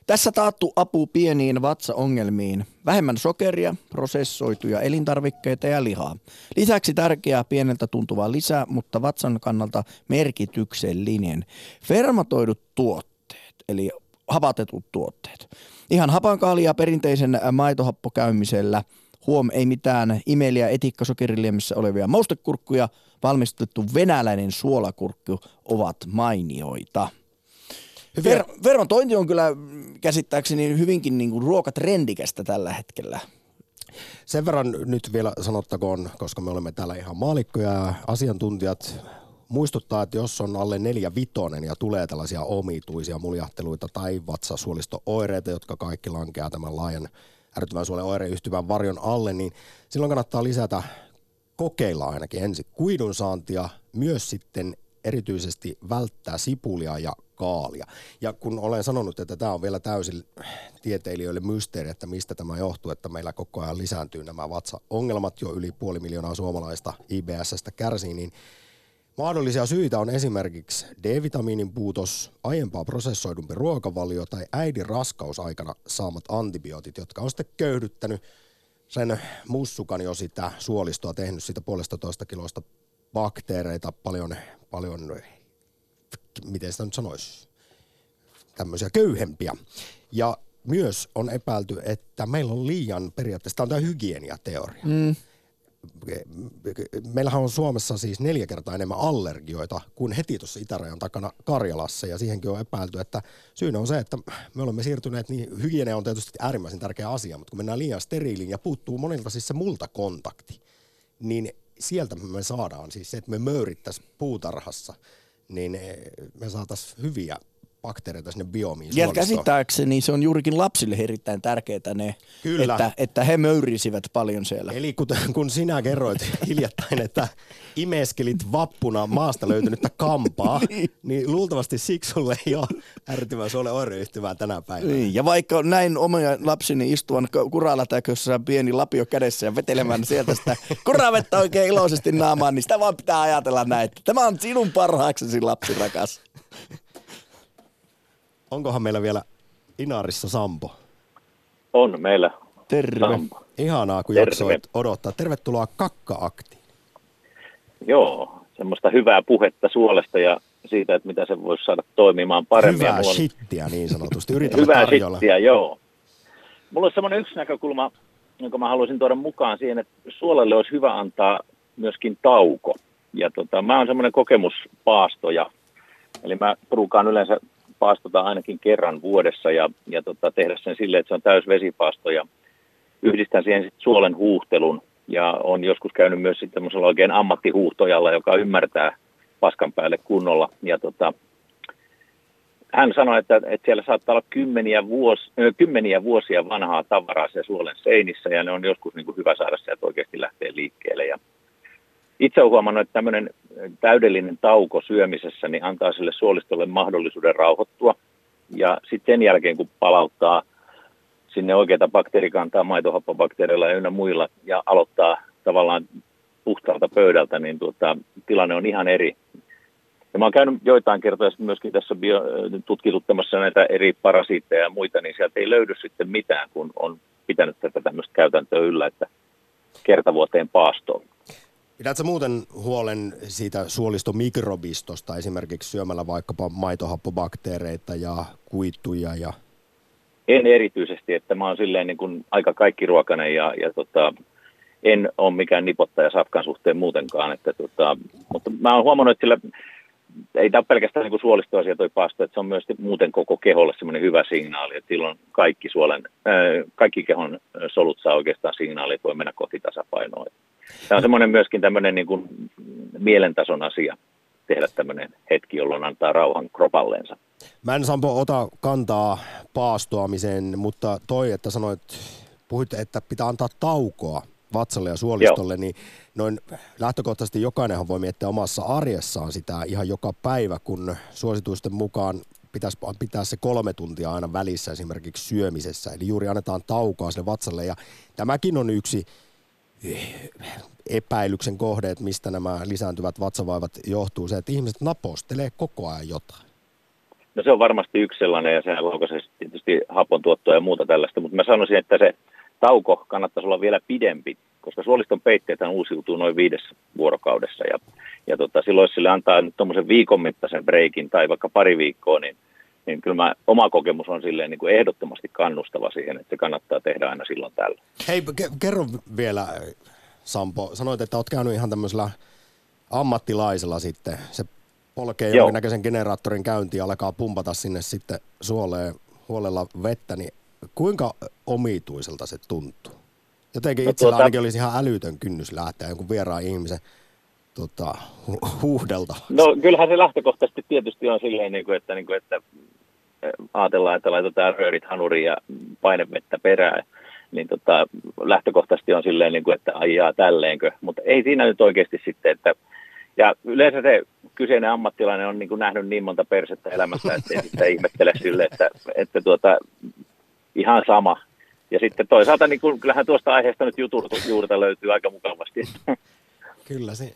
Tässä taattu apu pieniin vatsaongelmiin. Vähemmän sokeria, prosessoituja elintarvikkeita ja lihaa. Lisäksi tärkeää pieneltä tuntuvaa lisää, mutta vatsan kannalta merkityksellinen. Fermatoidut tuotteet, eli hapatetut tuotteet. Ihan hapankaalia perinteisen maitohappokäymisellä. Huom, ei mitään imeliä etikkasokeriliemessä olevia maustekurkkuja. Valmistettu venäläinen suolakurkku ovat mainioita. Fermatointi on kyllä käsittääkseni hyvinkin niin kuin ruokatrendikästä tällä hetkellä. Sen verran nyt vielä sanottakoon, koska me olemme täällä ihan maalikkoja ja asiantuntijat muistuttaa, että jos on alle 4-5 ja tulee tällaisia omituisia muljahteluita tai vatsasuolisto-oireita, jotka kaikki lankeaa tämän laajan ärtyvän suolen oireyhtymän varjon alle, niin silloin kannattaa kokeilla ainakin ensin kuidunsaantia, myös sitten erityisesti välttää sipulia ja kaalia. Ja kun olen sanonut, että tämä on vielä täysin tieteilijöille mysteeri, että mistä tämä johtuu, että meillä koko ajan lisääntyy nämä vatsaongelmat, jo yli 500 000 suomalaista IBS:stä kärsii, niin mahdollisia syitä on esimerkiksi D-vitamiinin puutos, aiempaa prosessoidumpi ruokavalio tai äidin raskausaikana saamat antibiootit, jotka on sitten köyhdyttänyt sen mussukan jo sitä suolistoa, tehnyt sitä 1,5 kiloista bakteereita, paljon miten sitä nyt sanoisi, tämmöisiä köyhempiä. Ja myös on epäilty, että meillä on liian periaatteessa, tämä on tämä hygieniateoria. Meillähän on Suomessa siis 4 kertaa enemmän allergioita kuin heti tuossa itärajan takana Karjalassa, ja siihenkin on epäilty, että syynä on se, että me olemme siirtyneet, niin hygienia on tietysti äärimmäisen tärkeä asia, mutta kun mennään liian steriiliin ja puuttuu monilta siis se multakontakti, niin sieltä me saadaan siis se, että me möyrittäisiin puutarhassa, niin me saataisiin hyviä bakteereita sinne biomiin. Ja käsittääkseni se on juurikin lapsille erittäin tärkeää ne, että he möyrisivät paljon siellä. Eli kun sinä kerroit hiljattain, että imeskelit vappuna maasta löytynyttä kampaa, niin luultavasti siksi sulle ei ole ärtymä, se ole oireyhtymää tänä päivänä. Ja vaikka näin omia lapsini istuvan kuralatäkössä pieni lapio kädessä ja vetelemään sieltä sitä kuravettä oikein iloisesti naamaan, niin sitä vaan pitää ajatella näin, että tämä on sinun parhaaksesi, lapsi rakas. Onkohan meillä vielä Inarissa Sampo? On meillä. Terve. Sampo. Ihanaa, kun jaksoit odottaa. Tervetuloa Kakka-Aktiin. Joo, semmoista hyvää puhetta suolesta ja siitä, että mitä se voisi saada toimimaan paremmin. Hyvää shittiä niin sanotusti. Hyvää shittiä, joo. Mulla on semmoinen yksi näkökulma, jonka mä haluaisin tuoda mukaan siihen, että suolelle olisi hyvä antaa myöskin tauko. Ja mä oon semmoinen kokemuspaastoja. Eli mä ruukaan yleensä paastotaan ainakin kerran vuodessa ja tehdä sen silleen, että se on täys vesipaasto ja yhdistän siihen sitten suolen huuhtelun ja on joskus käynyt myös sitten tämmöisellä oikein ammattihuuhtojalla, joka ymmärtää paskan päälle kunnolla ja hän sanoi, että siellä saattaa olla kymmeniä vuosia vanhaa tavaraa siellä suolen seinissä ja ne on joskus niin kuin hyvä saada sieltä oikeasti lähteä liikkeelle ja itse olen huomannut, että tämmöinen täydellinen tauko syömisessä niin antaa sille suolistolle mahdollisuuden rauhoittua. Ja sitten sen jälkeen, kun palauttaa sinne oikeita bakteerikantaa maitohappobakteereilla ja ynnä muilla ja aloittaa tavallaan puhtaalta pöydältä, niin tilanne on ihan eri. Ja mä oon käynyt joitain kertoja myöskin tässä tutkituttamassa näitä eri parasiitteja ja muita, niin sieltä ei löydy sitten mitään, kun on pitänyt tätä tämmöistä käytäntöä yllä, että kertavuoteen paastoon. Pidätkö muuten huolen siitä suolistomikrobistosta esimerkiksi syömällä vaikkapa maitohappobakteereita ja kuituja? Ja... En erityisesti, että mä oon silleen niin kuin aika kaikkiruokainen ja en ole mikään nipottaja safkan suhteen muutenkaan. Mutta mä oon huomannut, että sillä ei tämä ole pelkästään niin kuin suolistoasia toi paasto, että se on myös muuten koko keholle semmoinen hyvä signaali, että silloin kaikki kehon solut saa oikeastaan signaali, että voi mennä kohti tasapainoa. Tämä on semmoinen myöskin tämmöinen niin kuin mielentason asia, tehdä tämmöinen hetki, jolloin antaa rauhan kropalleensa. Mä en, Sampo, ota kantaa paastoamiseen, mutta toi, että puhuit, että pitää antaa taukoa vatsalle ja suolistolle, joo, niin noin lähtökohtaisesti jokainenhan voi miettiä omassa arjessaan sitä ihan joka päivä, kun suositusten mukaan pitäisi pitää se 3 tuntia aina välissä esimerkiksi syömisessä, eli juuri annetaan taukoa sille vatsalle, ja tämäkin on yksi epäilyksen kohdeet, mistä nämä lisääntyvät vatsavaivat johtuu, se, että ihmiset napostelee koko ajan jotain. No se on varmasti yksi sellainen, ja sehän laukaisee tietysti hapontuottoa ja muuta tällaista, mutta mä sanoisin, että se tauko kannattaisi olla vielä pidempi, koska suoliston peitteethän uusiutuu noin 5 vuorokaudessa, ja silloin jos sille antaa nyt tuommoisen viikon mittaisen breikin tai vaikka pari viikkoa, niin kyllä oma kokemus on silleen niin kuin ehdottomasti kannustava siihen, että se kannattaa tehdä aina silloin tällä. Hei, kerro vielä, Sampo. Sanoit, että olet käynyt ihan tämmöisellä ammattilaisella sitten. Se polkee jonkinnäköisen generaattorin käyntiin ja alkaa pumpata sinne sitten suoleen huolella vettä. Niin kuinka omituiselta se tuntuu? Jotenkin itsellä ainakin olisi ihan älytön kynnys lähteä jonkun vieraan ihmisen huudelta. No kyllähän se lähtökohtaisesti tietysti on silleen, että ajatellaan, että laitetaan röörit hanuriin ja painevettä perään. Niin lähtökohtaisesti on silleen, että aijaa tälleenkö. Mutta ei siinä nyt oikeasti sitten, että Ja yleensä se kyseinen ammattilainen on niin kuin nähnyt niin monta persettä elämässä, ettei sitä ihmettele sille, että ihan sama. Ja sitten toisaalta niin kuin, kyllähän tuosta aiheesta nyt juurta löytyy aika mukavasti. Kyllä, se.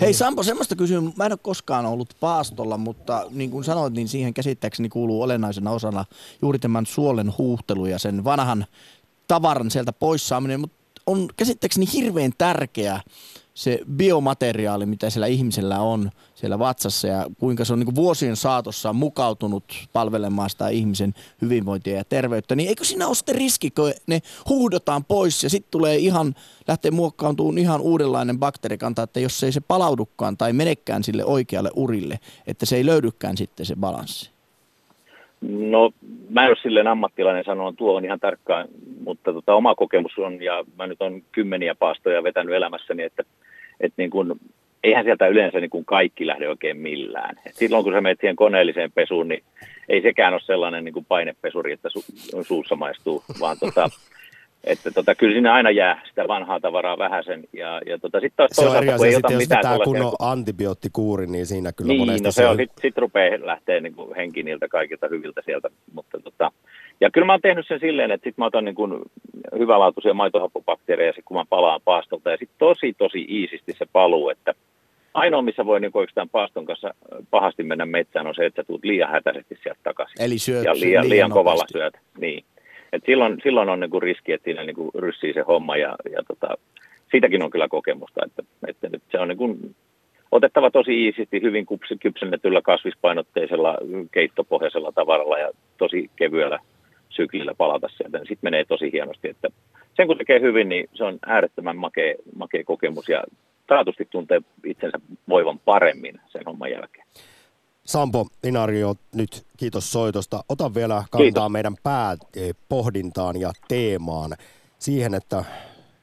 Hei Sampo, semmoista kysyn. Mä en ole koskaan ollut paastolla, mutta niin kuin sanoit, niin siihen käsittääkseni kuuluu olennaisena osana juuri tämän suolen huuhtelu ja sen vanhan tavaran sieltä pois saaminen, mutta on käsittääkseni hirveän tärkeää se biomateriaali, mitä siellä ihmisellä on siellä vatsassa ja kuinka se on niin kuin vuosien saatossa mukautunut palvelemaan sitä ihmisen hyvinvointia ja terveyttä, niin eikö siinä ole sitten riski, kun ne huudotaan pois ja sitten tulee lähtee muokkaantumaan ihan uudenlainen bakteerikanta, että jos ei se palaudukaan tai menekään sille oikealle urille, että se ei löydykään sitten se balanssi? No, mä en ole silleen ammattilainen sanoa tuohon ihan tarkkaan, mutta oma kokemus on, ja mä nyt on kymmeniä paastoja vetänyt elämässäni, että niin kun, eihän sieltä yleensä niin kun kaikki lähde oikein millään. Et silloin kun sä menet siihen koneelliseen pesuun, niin ei sekään ole sellainen niin kun painepesuri, että suussa maistuu, vaan että kyllä sinne aina jää sitä vanhaa tavaraa vähäsen. Ja sitten taas toisaalta, kun ei ota mitään sellaisia... Kun on antibioottikuuri, niin siinä kyllä niin, monesti... Sitten rupeaa lähteä niin kuin henki niiltä kaikilta hyviltä sieltä. Mutta ja kyllä mä oon tehnyt sen silleen, että sitten mä otan niin kuin hyvälaatuisia maitohappobakteereja, kun mä palaan paastolta. Ja sitten tosi iisisti se paluu, että ainoa, missä voi niin kuin oikeastaan paaston kanssa pahasti mennä metsään, on se, että sä tulet liian hätäisesti sieltä takaisin. Eli syöt ja liian kovalla syöt, niin. Et silloin on niinku riski, että siinä niinku ryssii se homma ja siitäkin on kyllä kokemusta, että nyt se on niinku otettava tosi iisisti, hyvin kypsennetyllä kasvispainotteisella keittopohjaisella tavaralla ja tosi kevyellä syklillä palata sieltä. Sitten menee tosi hienosti, että sen kun tekee hyvin, niin se on äärettömän makea kokemus ja taatusti tuntee itsensä voivan paremmin sen homman jälkeen. Sampo Inario, nyt kiitos soitosta. Ota vielä kantaa meidän pääpohdintaan ja teemaan siihen, että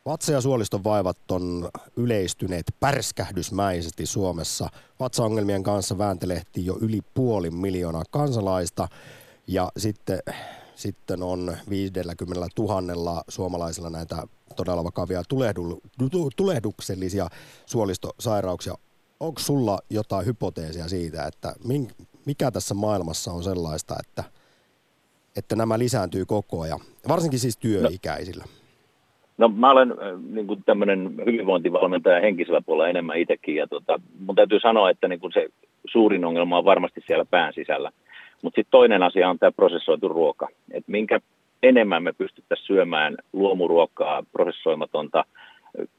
vatsa- ja suoliston vaivat on yleistyneet pärskähdysmäisesti Suomessa. Vatsaongelmien kanssa vääntelehtii jo yli 500 000 kansalaista ja sitten on 50 000 suomalaisilla näitä todella vakavia tulehduksellisia suolistosairauksia. Onko sulla jotain hypoteesia siitä, että mikä tässä maailmassa on sellaista, että nämä lisääntyy koko ajan, varsinkin siis työikäisillä? No mä olen niin kuin tämmöinen hyvinvointivalmentaja henkisellä puolella enemmän itsekin, ja mun täytyy sanoa, että niin kuin se suurin ongelma on varmasti siellä pään sisällä. Mutta sitten toinen asia on tämä prosessoitu ruoka, että minkä enemmän me pystyttäisiin syömään luomuruokaa, prosessoimatonta,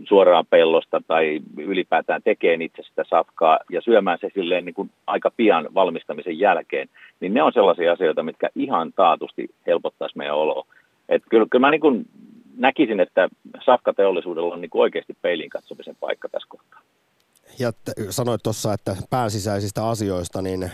suoraan pellosta tai ylipäätään tekemään itse sitä safkaa ja syömään se silleen niin kuin aika pian valmistamisen jälkeen, niin ne on sellaisia asioita, mitkä ihan taatusti helpottaisi meidän oloa. Et kyllä mä niin kuin näkisin, että safkateollisuudella on niin kuin oikeasti peilin katsomisen paikka tässä kohtaa. Ja sanoit tuossa, että pääsisäisistä asioista, niin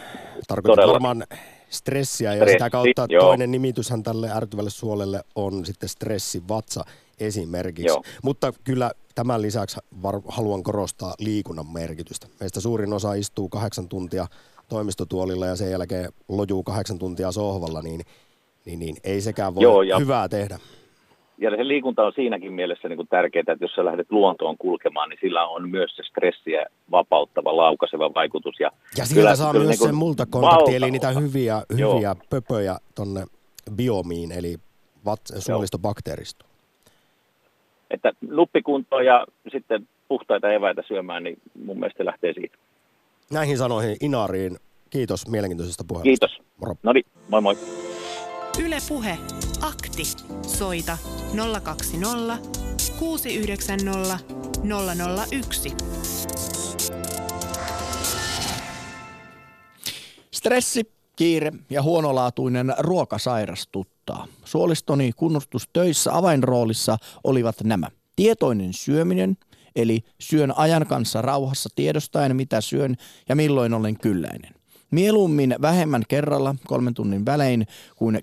tarkoitat varmaan stressiä ja sitä kautta toinen nimityshän tälle ärtyvälle suolelle on sitten stressivatsa esimerkiksi. Joo. Mutta kyllä tämän lisäksi haluan korostaa liikunnan merkitystä. Meistä suurin osa istuu 8 tuntia toimistotuolilla ja sen jälkeen lojuu 8 tuntia sohvalla, niin ei sekään voi hyvää tehdä. Ja se liikunta on siinäkin mielessä niin kuin tärkeää, että jos sä lähdet luontoon kulkemaan, niin sillä on myös se stressiä vapauttava, laukaiseva vaikutus. Ja sieltä saa myös niin sen multakontakti, eli niitä hyviä pöpöjä tonne biomiin, eli suolistobakteeristoon. Että nuppikuntoa ja sitten puhtaita eväitä syömään, niin mun mielestä lähtee siitä. Näihin sanoihin Inariin. Kiitos mielenkiintoisesta puheesta. Kiitos. Moro. No niin, moi moi. Yle Puhe. Akti. Soita 020 690 001. Stressi, kiire ja huonolaatuinen ruoka sairastuttaa. Suolistoni kunnostustöissä avainroolissa olivat nämä. Tietoinen syöminen, eli syön ajan kanssa rauhassa tiedostaen mitä syön ja milloin olen kylläinen. Mieluummin vähemmän kerralla 3 tunnin välein kuin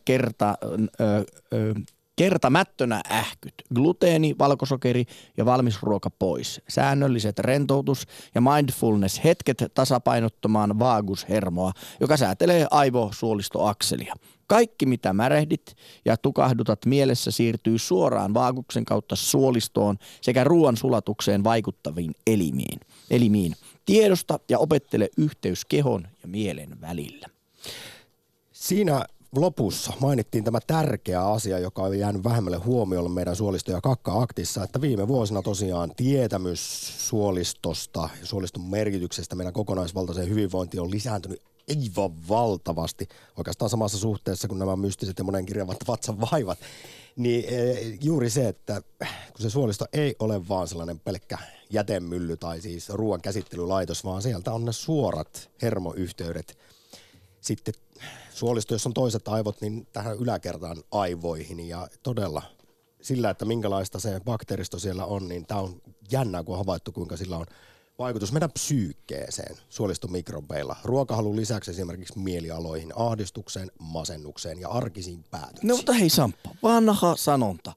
kertamättönä ähkyt. Gluteeni, valkosokeri ja valmisruoka pois. Säännölliset rentoutus- ja mindfulness-hetket tasapainottamaan vaagushermoa, joka säätelee aivosuolistoakselia. Kaikki, mitä märehdit ja tukahdutat mielessä, siirtyy suoraan vaakuksen kautta suolistoon sekä ruoan sulatukseen vaikuttaviin elimiin. Tiedosta ja opettele yhteys kehon ja mielen välillä. Siinä lopussa mainittiin tämä tärkeä asia, joka on jäänyt vähemmälle huomiolle meidän suolisto- ja kakka-aktissa, että viime vuosina tosiaan tietämys suolistosta ja suoliston merkityksestä meidän kokonaisvaltaiseen hyvinvointiin on lisääntynyt aivan valtavasti, oikeastaan samassa suhteessa kuin nämä mystiset ja monen kirjavat vatsan vaivat, niin juuri se, että kun se suolisto ei ole vaan sellainen pelkkä jätemylly tai siis ruoan käsittelylaitos, vaan sieltä on ne suorat hermoyhteydet. Sitten suolisto, jos on toiset aivot, niin tähän yläkertaan aivoihin ja todella sillä, että minkälaista se bakteeristo siellä on, niin tämä on jännää, kun on havaittu, kuinka sillä on vaikutus meidän psyykkeeseen suolistomikrobeilla. Ruokahalun lisäksi esimerkiksi mielialoihin, ahdistukseen, masennukseen ja arkisiin päätöksiin. No mutta hei Samppa, vanha sanonta.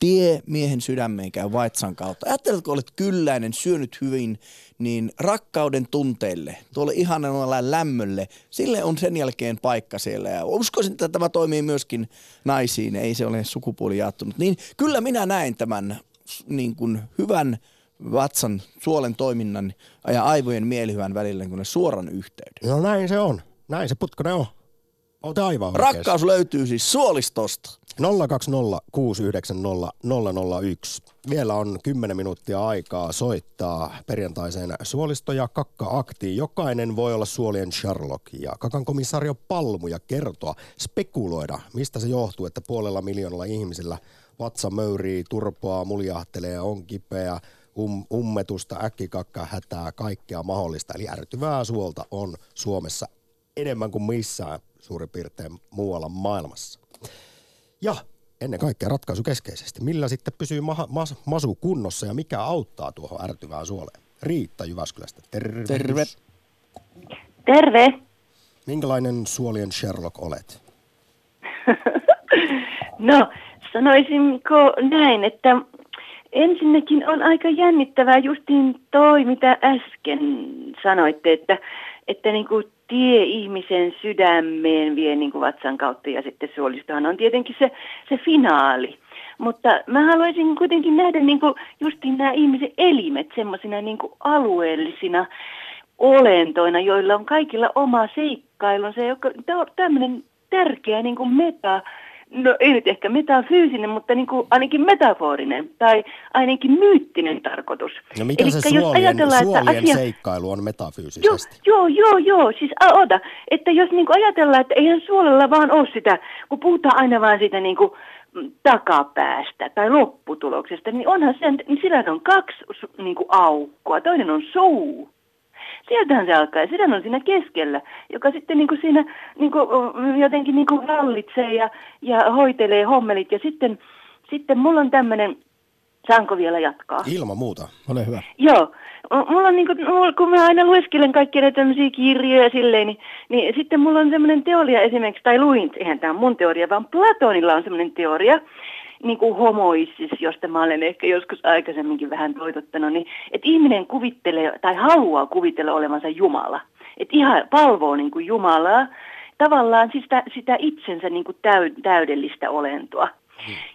Tie miehen sydämeen käy vaitsan kautta. Ajattelet, kun olet kylläinen, syönyt hyvin, niin rakkauden tunteelle, tuolle ihanalle lämmölle, sille on sen jälkeen paikka siellä. Ja uskoisin, että tämä toimii myöskin naisiin, ei se ole sukupuoli jaattunut. Niin kyllä minä näen tämän niin kuin hyvän vatsan, suolen toiminnan ja aivojen mielihyvän välillä niin suoran yhteyden. No näin se on. Näin se Putkonen on. Olet aivan oikeassa. Rakkaus löytyy siis suolistosta. 020690001. Vielä on 10 minuuttia aikaa soittaa perjantaiseen suolisto- ja kakka-aktiin. Jokainen voi olla suolien Sherlock ja kakan komisario Palmu ja kertoa, spekuloida, mistä se johtuu, että 500 000 ihmisillä vatsa möyrii, turpoaa, muljahtelee, on kipeä, ummetusta, äkkikakka, hätää, kaikkea mahdollista. Eli ärtyvää suolta on Suomessa enemmän kuin missään suurin piirtein muualla maailmassa. Ja ennen kaikkea ratkaisukeskeisesti, millä sitten pysyy masu kunnossa ja mikä auttaa tuohon ärtyvään suoleen? Riitta Jyväskylästä, terve. Terve. Minkälainen suolien Sherlock olet? No, sanoisinko näin, että ensinnäkin on aika jännittävää justiin toi, mitä äsken sanoitte, että niin kuin tie ihmisen sydämeen vie niin kuin vatsan kautta ja sitten suolistohan on tietenkin se finaali. Mutta mä haluaisin kuitenkin nähdä niin kuin justiin nämä ihmisen elimet semmoisina niin kuin alueellisina olentoina, joilla on kaikilla oma seikkailunsa. Tämä on tämmöinen tärkeä niin kuin meta. No ei nyt ehkä metafyysinen, mutta niin kuin ainakin metaforinen tai ainakin myyttinen tarkoitus. No mikä elikkä se suolien asia seikkailu on metafyysisesti? Joo. Siis oota, että jos niin kuin ajatellaan, että eihän suolella vaan ole sitä, kun puhutaan aina vaan siitä niin kuin takapäästä tai lopputuloksesta, niin onhan sen, niin sillä on kaksi niin kuin aukkoa. Toinen on suu. Sieltähän se alkaa ja sydän on siinä keskellä, joka sitten niin kuin siinä niin kuin jotenkin niin kuin hallitsee ja hoitelee hommelit. Ja sitten mulla on tämmöinen, saanko vielä jatkaa? Ilman muuta, ole hyvä. Joo, mulla on niin kuin, kun mä aina lueskelen kaikkia näitä tämmöisiä kirjoja silleen, niin sitten mulla on semmoinen teoria esimerkiksi, tai luin, eihän tämä on mun teoria, vaan Platonilla on semmoinen teoria, niin kuin homoissis, josta mä olen ehkä joskus aikaisemminkin vähän toitottanut, niin että ihminen kuvittelee tai haluaa kuvitella olevansa Jumala. Että ihan palvoo niin kuin Jumalaa, tavallaan sitä itsensä niin kuin täydellistä olentoa.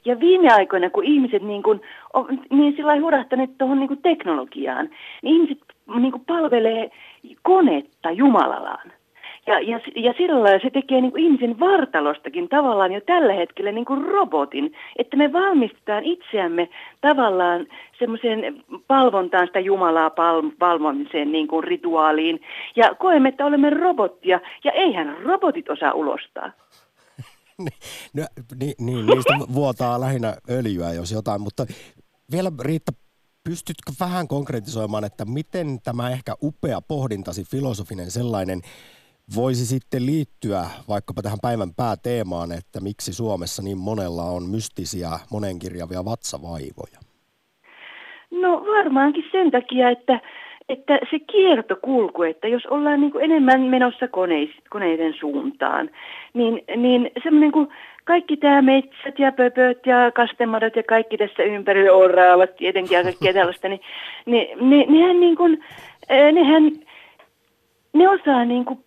Ja viime aikoina, kun ihmiset niin kuin on niin sillain hurahtaneet tuohon niin kuin teknologiaan, niin ihmiset niin kuin palvelee konetta Jumalallaan. Ja sillä lailla se tekee niin kuin ihmisen vartalostakin tavallaan jo tällä hetkellä niin kuin robotin, että me valmistetaan itseämme tavallaan semmoiseen palvontaan, sitä Jumalaa palvomiseen niin kuin rituaaliin ja koemme, että olemme robottia ja eihän robotit osaa ulostaa. No, niin, niistä vuotaa lähinnä öljyä jos jotain, mutta vielä Riitta, pystytkö vähän konkretisoimaan, että miten tämä ehkä upea pohdintasi filosofinen sellainen voisi sitten liittyä vaikkapa tähän päivän pääteemaan, että miksi Suomessa niin monella on mystisiä, monenkirjavia vatsavaivoja? No varmaankin sen takia, että se kiertokulku, että jos ollaan niin kuin enemmän menossa koneiden suuntaan, niin semmoinen kuin kaikki tämä metsät ja pöpöt ja kastemadot ja kaikki tässä ympärillä oraavat tietenkin ja kaikkea tällaista, niin nehän osaa niin kuin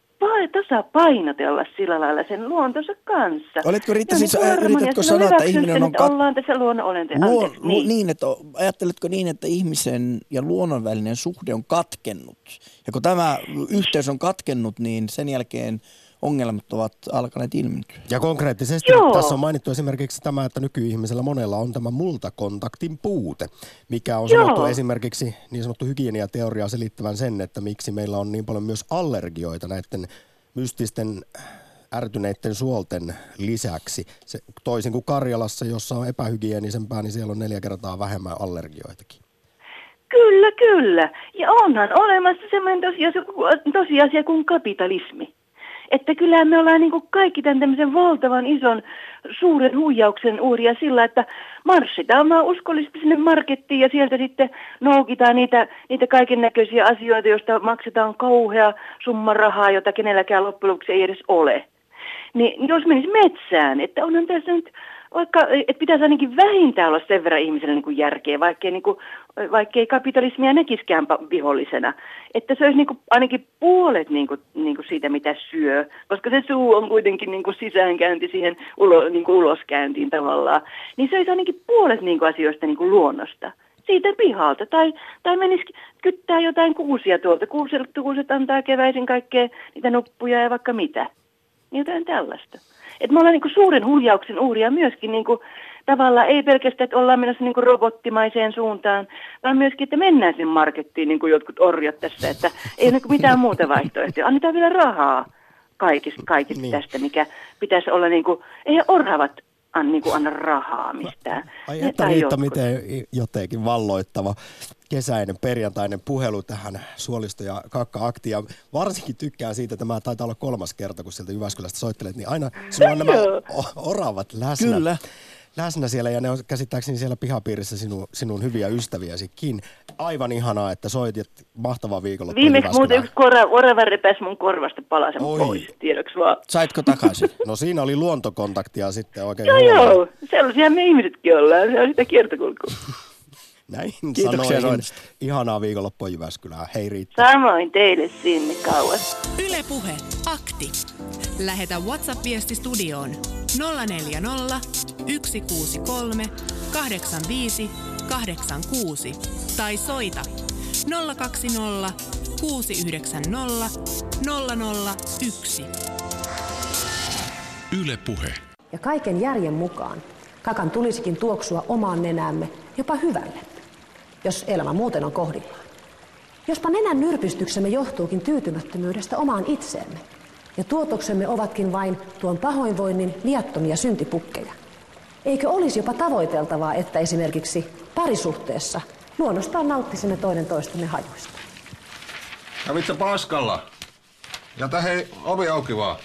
tasapainotella sillä lailla sen luontonsa kanssa. Oletko Riitta, siis yritätkö sanoa, että ihminen on... ollaan tässä luonnonolenteen. Ajatteletko niin, että ihmisen ja luonnon välinen suhde on katkennut? Ja kun tämä yhteys on katkennut, niin sen jälkeen ongelmat ovat alkaneet ilmentyä. Ja konkreettisesti tässä on mainittu esimerkiksi tämä, että nykyihmisellä monella on tämä multakontaktin puute, mikä on sanottu esimerkiksi niin sanottu hygieniateoria selittävän sen, että miksi meillä on niin paljon myös allergioita näiden mystisten ärtyneiden suolten lisäksi. Se, toisin kuin Karjalassa, jossa on epähygienisempää, niin siellä on 4 kertaa vähemmän allergioitakin. Kyllä, kyllä. Ja onhan olemassa semmoinen tosiasia kuin kapitalismi. Että kyllähän me ollaan niin kuin kaikki tämän tämmöisen valtavan ison suuren huijauksen uhria sillä, että marssitaan vaan uskollisesti sinne markettiin ja sieltä sitten noukitaan niitä kaikennäköisiä asioita, joista maksetaan kauhea summa rahaa, jota kenelläkään loppujen lopuksi ei edes ole. Niin jos menisi metsään, että onhan tässä nyt... Vaikka, että pitäisi ainakin vähintään olla sen verran ihmisellä niin kuin järkeä, vaikkei kapitalismia näkisikään vihollisena. Että se olisi niin kuin ainakin puolet niin kuin siitä, mitä syö, koska se suu on kuitenkin niin kuin sisäänkäynti siihen uloskäyntiin tavallaan. Niin se olisi ainakin puolet niin kuin asioista niin kuin luonnosta, siitä pihalta. Tai menisi kyttää jotain kuusia tuolta. Kuuset antaa keväisin kaikkea niitä nuppuja ja vaikka mitä. Jotain tällaista. Et me ollaan niinku suuren huijauksen uhria myöskin niinku, tavallaan ei pelkästään, että ollaan menossa niinku robottimaiseen suuntaan, vaan myöskin, että mennään sinne markettiin niinku jotkut orjat tässä, että ei ole mitään muuta vaihtoehtoja. Annetaan vielä rahaa kaikista niin. Tästä, mikä pitäisi olla, niinku, ei orhavat anna rahaa mistään. Ai että Riitta, miten jotenkin valloittava kesäinen perjantainen puhelu tähän Suolisto- ja Kakka-Aktiin. Ja varsinkin tykkään siitä, tämä taitaa olla 3. kerta, kun sieltä Jyväskylästä soittelet, niin aina sinulla on nämä oravat läsnä. Kyllä. Läsnä siellä, ja ne on käsittääkseni siellä pihapiirissä sinun hyviä ystäviäsikin. Aivan ihanaa, että soitit. Mahtavaa viikolla. Viimeksi muuten yksi orava repäsi mun korvasta palasen pois, tiedoksi vaan. Saitko takaisin? No siinä oli luontokontaktia sitten oikein. Joo, sellaisia me ihmisetkin ollaan. Se on sitä kiertokulkua. Näin sanoin. Ihanaa viikonloppua Jyväskylään. Hei Riitta. Samoin teille sinne kauas. Yle Puhe. Akti. Lähetä WhatsApp-viesti studioon 040 163 85 86 tai soita 020 690 001. Yle Puhe. Ja kaiken järjen mukaan kakan tulisikin tuoksua omaan nenäämme jopa hyvälle, jos elämä muuten on kohdillaan. Jospa nenän nyrpistyksemme johtuukin tyytymättömyydestä omaan itseemme, ja tuotoksemme ovatkin vain tuon pahoinvoinnin viattomia syntipukkeja. Eikö olisi jopa tavoiteltavaa, että esimerkiksi parisuhteessa luonnostaan nauttisimme toinen toistemme hajuista? Kävitsä paskalla? Jätä hei, ovi auki vaan.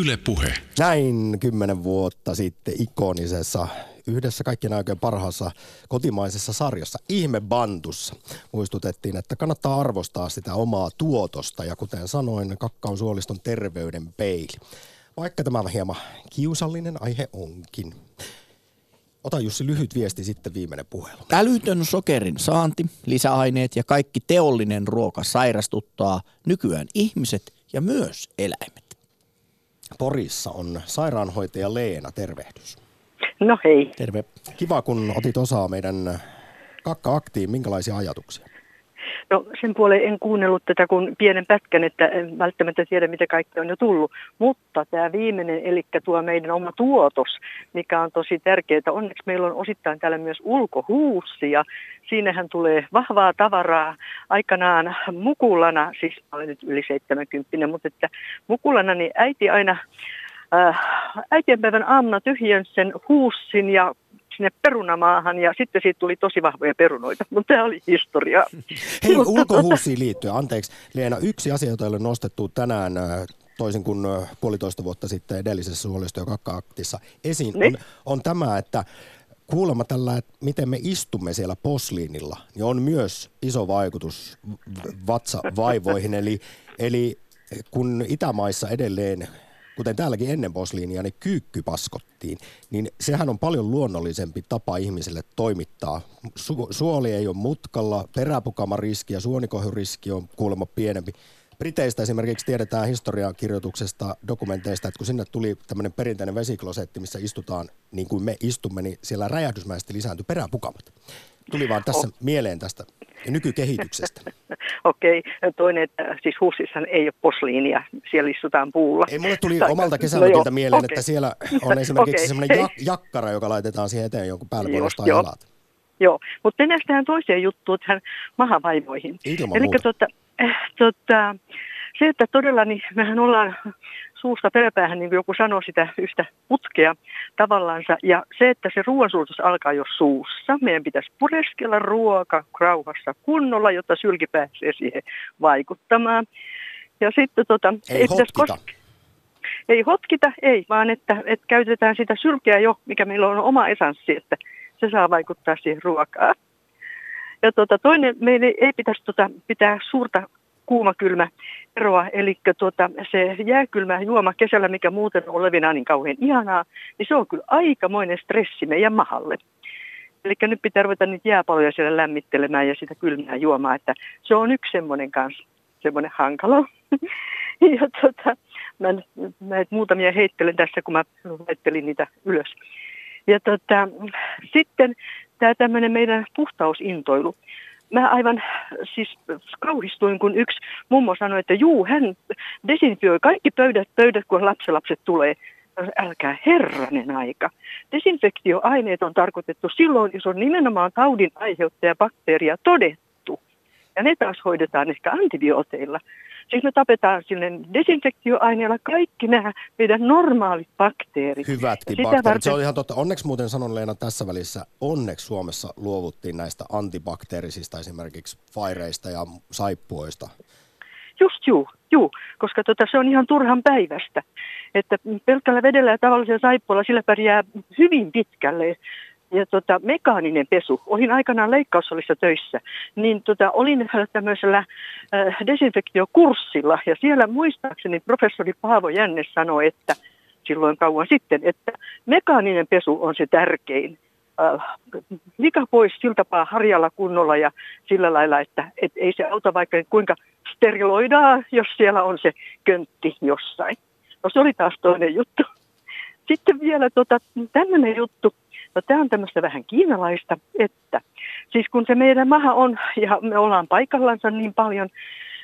Yle Puhe. Näin 10 vuotta sitten ikonisessa, yhdessä kaikkien aikojen parhaassa kotimaisessa sarjassa, Ihmebantussa, muistutettiin, että kannattaa arvostaa sitä omaa tuotosta. Ja kuten sanoin, kakka on suoliston terveyden peili. Vaikka tämä hieman kiusallinen aihe onkin. Ota Jussi lyhyt viesti, sitten viimeinen puhelu. Älytön sokerin saanti, lisäaineet ja kaikki teollinen ruoka sairastuttaa nykyään ihmiset ja myös eläimet. Porissa on sairaanhoitaja Leena, tervehdys. No hei. Terve. Kiva, kun otit osaa meidän Kakka-Aktiin. Minkälaisia ajatuksia? No sen puoleen en kuunnellut tätä kuin pienen pätkän, että en välttämättä tiedä, mitä kaikkea on jo tullut. Mutta tämä viimeinen, eli tuo meidän oma tuotos, mikä on tosi tärkeää. Onneksi meillä on osittain täällä myös ulkohuussia. Siinähän tulee vahvaa tavaraa aikanaan mukulana, siis olen nyt yli 70, mutta että mukulana niin äiti aina äitienpäivän aamuna tyhjensi sen huussin ja sinne perunamaahan, ja sitten siitä tuli tosi vahvoja perunoita, mutta tämä oli historiaa. Hei, ulkohuussiin liittyen, anteeksi Leena, yksi asia, jota ei ole nostettu tänään toisin kuin 1,5 vuotta sitten edellisessä Suolisto- ja Kakka-Aktissa esiin, on tämä, että kuulemma tällä, että miten me istumme siellä posliinilla, niin on myös iso vaikutus vatsavaivoihin, eli kun Itämaissa edelleen, kuten täälläkin ennen posliinia, niin kyykky paskottiin, niin sehän on paljon luonnollisempi tapa ihmiselle toimittaa. Suoli ei ole mutkalla, peräpukama riski ja suonikohjuriski on kuulemma pienempi. Briteistä esimerkiksi tiedetään historiakirjoituksesta, dokumenteista, että kun sinne tuli tämmöinen perinteinen vesiklosetti, missä istutaan niin kuin me istumme, niin siellä räjähdysmäisesti lisääntyi peräpukamat. Tuli vaan tässä mieleen tästä nykykehityksestä. Okei, toinen, että siis HUSissahan ei ole posliinia, siellä istutaan puulla. Ei, mulle tuli omalta kesälläkin mieleen, että siellä on esimerkiksi semmoinen jakkara, joka laitetaan siihen eteen, jonka päälle voi nostaa jalat. Joo, mutta mennään tähän toiseen juttuun, tähän mahavaivoihin. Ilman muuta. Se, että todella, niin mehän ollaan suusta peräpäähän, niin kuin joku sanoi, sitä yhtä putkea tavallaansa. Ja se, että se ruoansulutus alkaa jo suussa. Meidän pitäisi pureskella ruoka rauhassa kunnolla, jotta sylki pääsee siihen vaikuttamaan. Ja sitten ei hotkita. Ei, vaan että käytetään sitä sylkeä jo, mikä meillä on oma esanssi, että se saa vaikuttaa siihen ruokaan. Ja toinen, meidän ei pitäisi pitää suurta kuuma-kylmä eroa, eli se jääkylmä juoma kesällä, mikä muuten on olevinaan niin kauhean ihanaa, niin se on kyllä aikamoinen stressi meidän mahalle. Eli nyt pitää ruveta niitä jääpaloja siellä lämmittelemään ja sitä kylmää juomaa, että se on yksi semmoinen kanssa, semmoinen hankala. Ja mä muutamia heittelen tässä, kun mä laittelin niitä ylös. Ja sitten tämä tämmöinen meidän puhtausintoilu. Mä aivan siis kauhistuin, kun yksi mummo sanoi, että hän desinfioi kaikki pöydät, kun lapset tulee. Älkää herranen aika. Desinfektioaineet on tarkoitettu silloin, jos on nimenomaan taudin aiheuttaja bakteeria todettu. Ja ne taas hoidetaan ehkä antibiooteilla. Siis me tapetaan sille desinfektioaineella kaikki nämä meidän normaalit bakteerit. Hyvätkin bakteerit. Se on ihan totta. Onneksi muuten sanon, Leena, tässä välissä, onneksi Suomessa luovuttiin näistä antibakteerisista, esimerkiksi faireista ja saippuoista. Just juu, koska se on ihan turhan päivästä. Että pelkällä vedellä ja tavallisella saippualla sillä pärjää hyvin pitkälle. Ja mekaaninen pesu. Olin aikanaan leikkaussalissa töissä, niin olin tämmöisellä desinfektiokurssilla, ja siellä muistaakseni professori Paavo Jänne sanoi, että silloin kauan sitten, että mekaaninen pesu on se tärkein. Lika pois sillä tapaa harjalla kunnolla ja sillä lailla, että et ei se auta vaikka kuinka steriloidaan, jos siellä on se köntti jossain. No se oli taas toinen juttu. Sitten vielä tämmöinen juttu. No, tämä on tämmöistä vähän kiinalaista, että siis kun se meidän maha on ja me ollaan paikallansa niin paljon,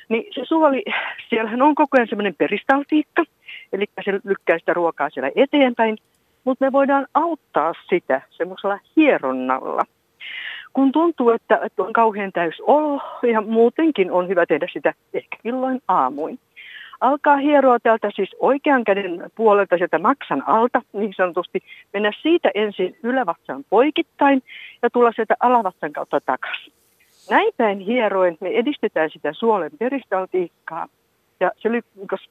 niin se suoli, siellähän on koko ajan semmoinen peristaltiikka, eli se lykkää sitä ruokaa siellä eteenpäin, mutta me voidaan auttaa sitä semmoisella hieronnalla. Kun tuntuu, että on kauhean täys olo ja muutenkin on hyvä tehdä sitä ehkä illoin aamuin. Alkaa hieroa täältä siis oikean käden puolelta sieltä maksan alta, niin sanotusti mennä siitä ensin ylävatsan poikittain ja tulla sieltä alavatsan kautta takaisin. Näin päin hieroen me edistetään sitä suolen peristaltiikkaa. Ja se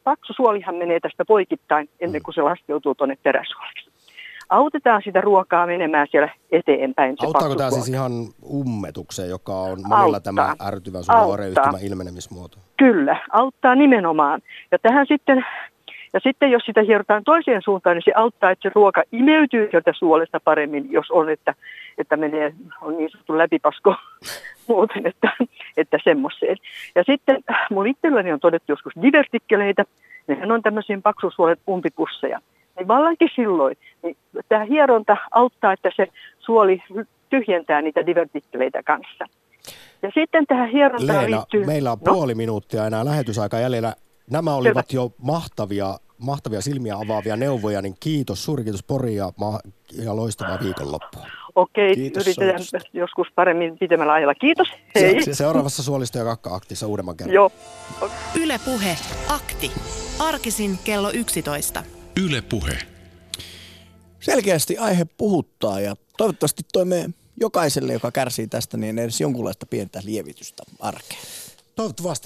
paksu suolihan menee tästä poikittain ennen kuin se laskeutuu tuonne peräsuoliksi. Autetaan sitä ruokaa menemään siellä eteenpäin. Auttaako tämä siis ihan ummetukseen, joka on monella tämä ärtyvä suoleoireyhtymän ilmenemismuoto? Kyllä, auttaa nimenomaan. Ja sitten jos sitä hierotaan toiseen suuntaan, niin se auttaa, että se ruoka imeytyy sieltä suolesta paremmin, jos on, että menee on niin sanottu läpipasko muuten, että semmoiseen. Ja sitten mun itselläni on todettu joskus divertikkeleitä. Nehän on tämmöisiä paksusuolet umpipusseja. Niin vallankin silloin niin tämä hieronta auttaa, että se suoli tyhjentää niitä divertikkeleitä kanssa. Ja sitten tähän hierontaan Leena, liittyy... meillä on puoli minuuttia enää lähetysaika jäljellä. Nämä olivat jo mahtavia silmiä avaavia neuvoja, niin kiitos, suuri kiitos Pori ja loistavaa viikonloppua. Okei, kiitos, yritetään joskus paremmin pitemmällä ajalla. Kiitos, hei. Seuraavassa Suolisto ja Kakka-Aktissa uudemman kerran. Joo. Yle Puhe, Akti. Arkisin kello 11. Yle Puhe. Selkeästi aihe puhuttaa ja toivottavasti toimee jokaiselle, joka kärsii tästä, niin edes jonkunlaista pientä lievitystä arkeen. Toivottavasti.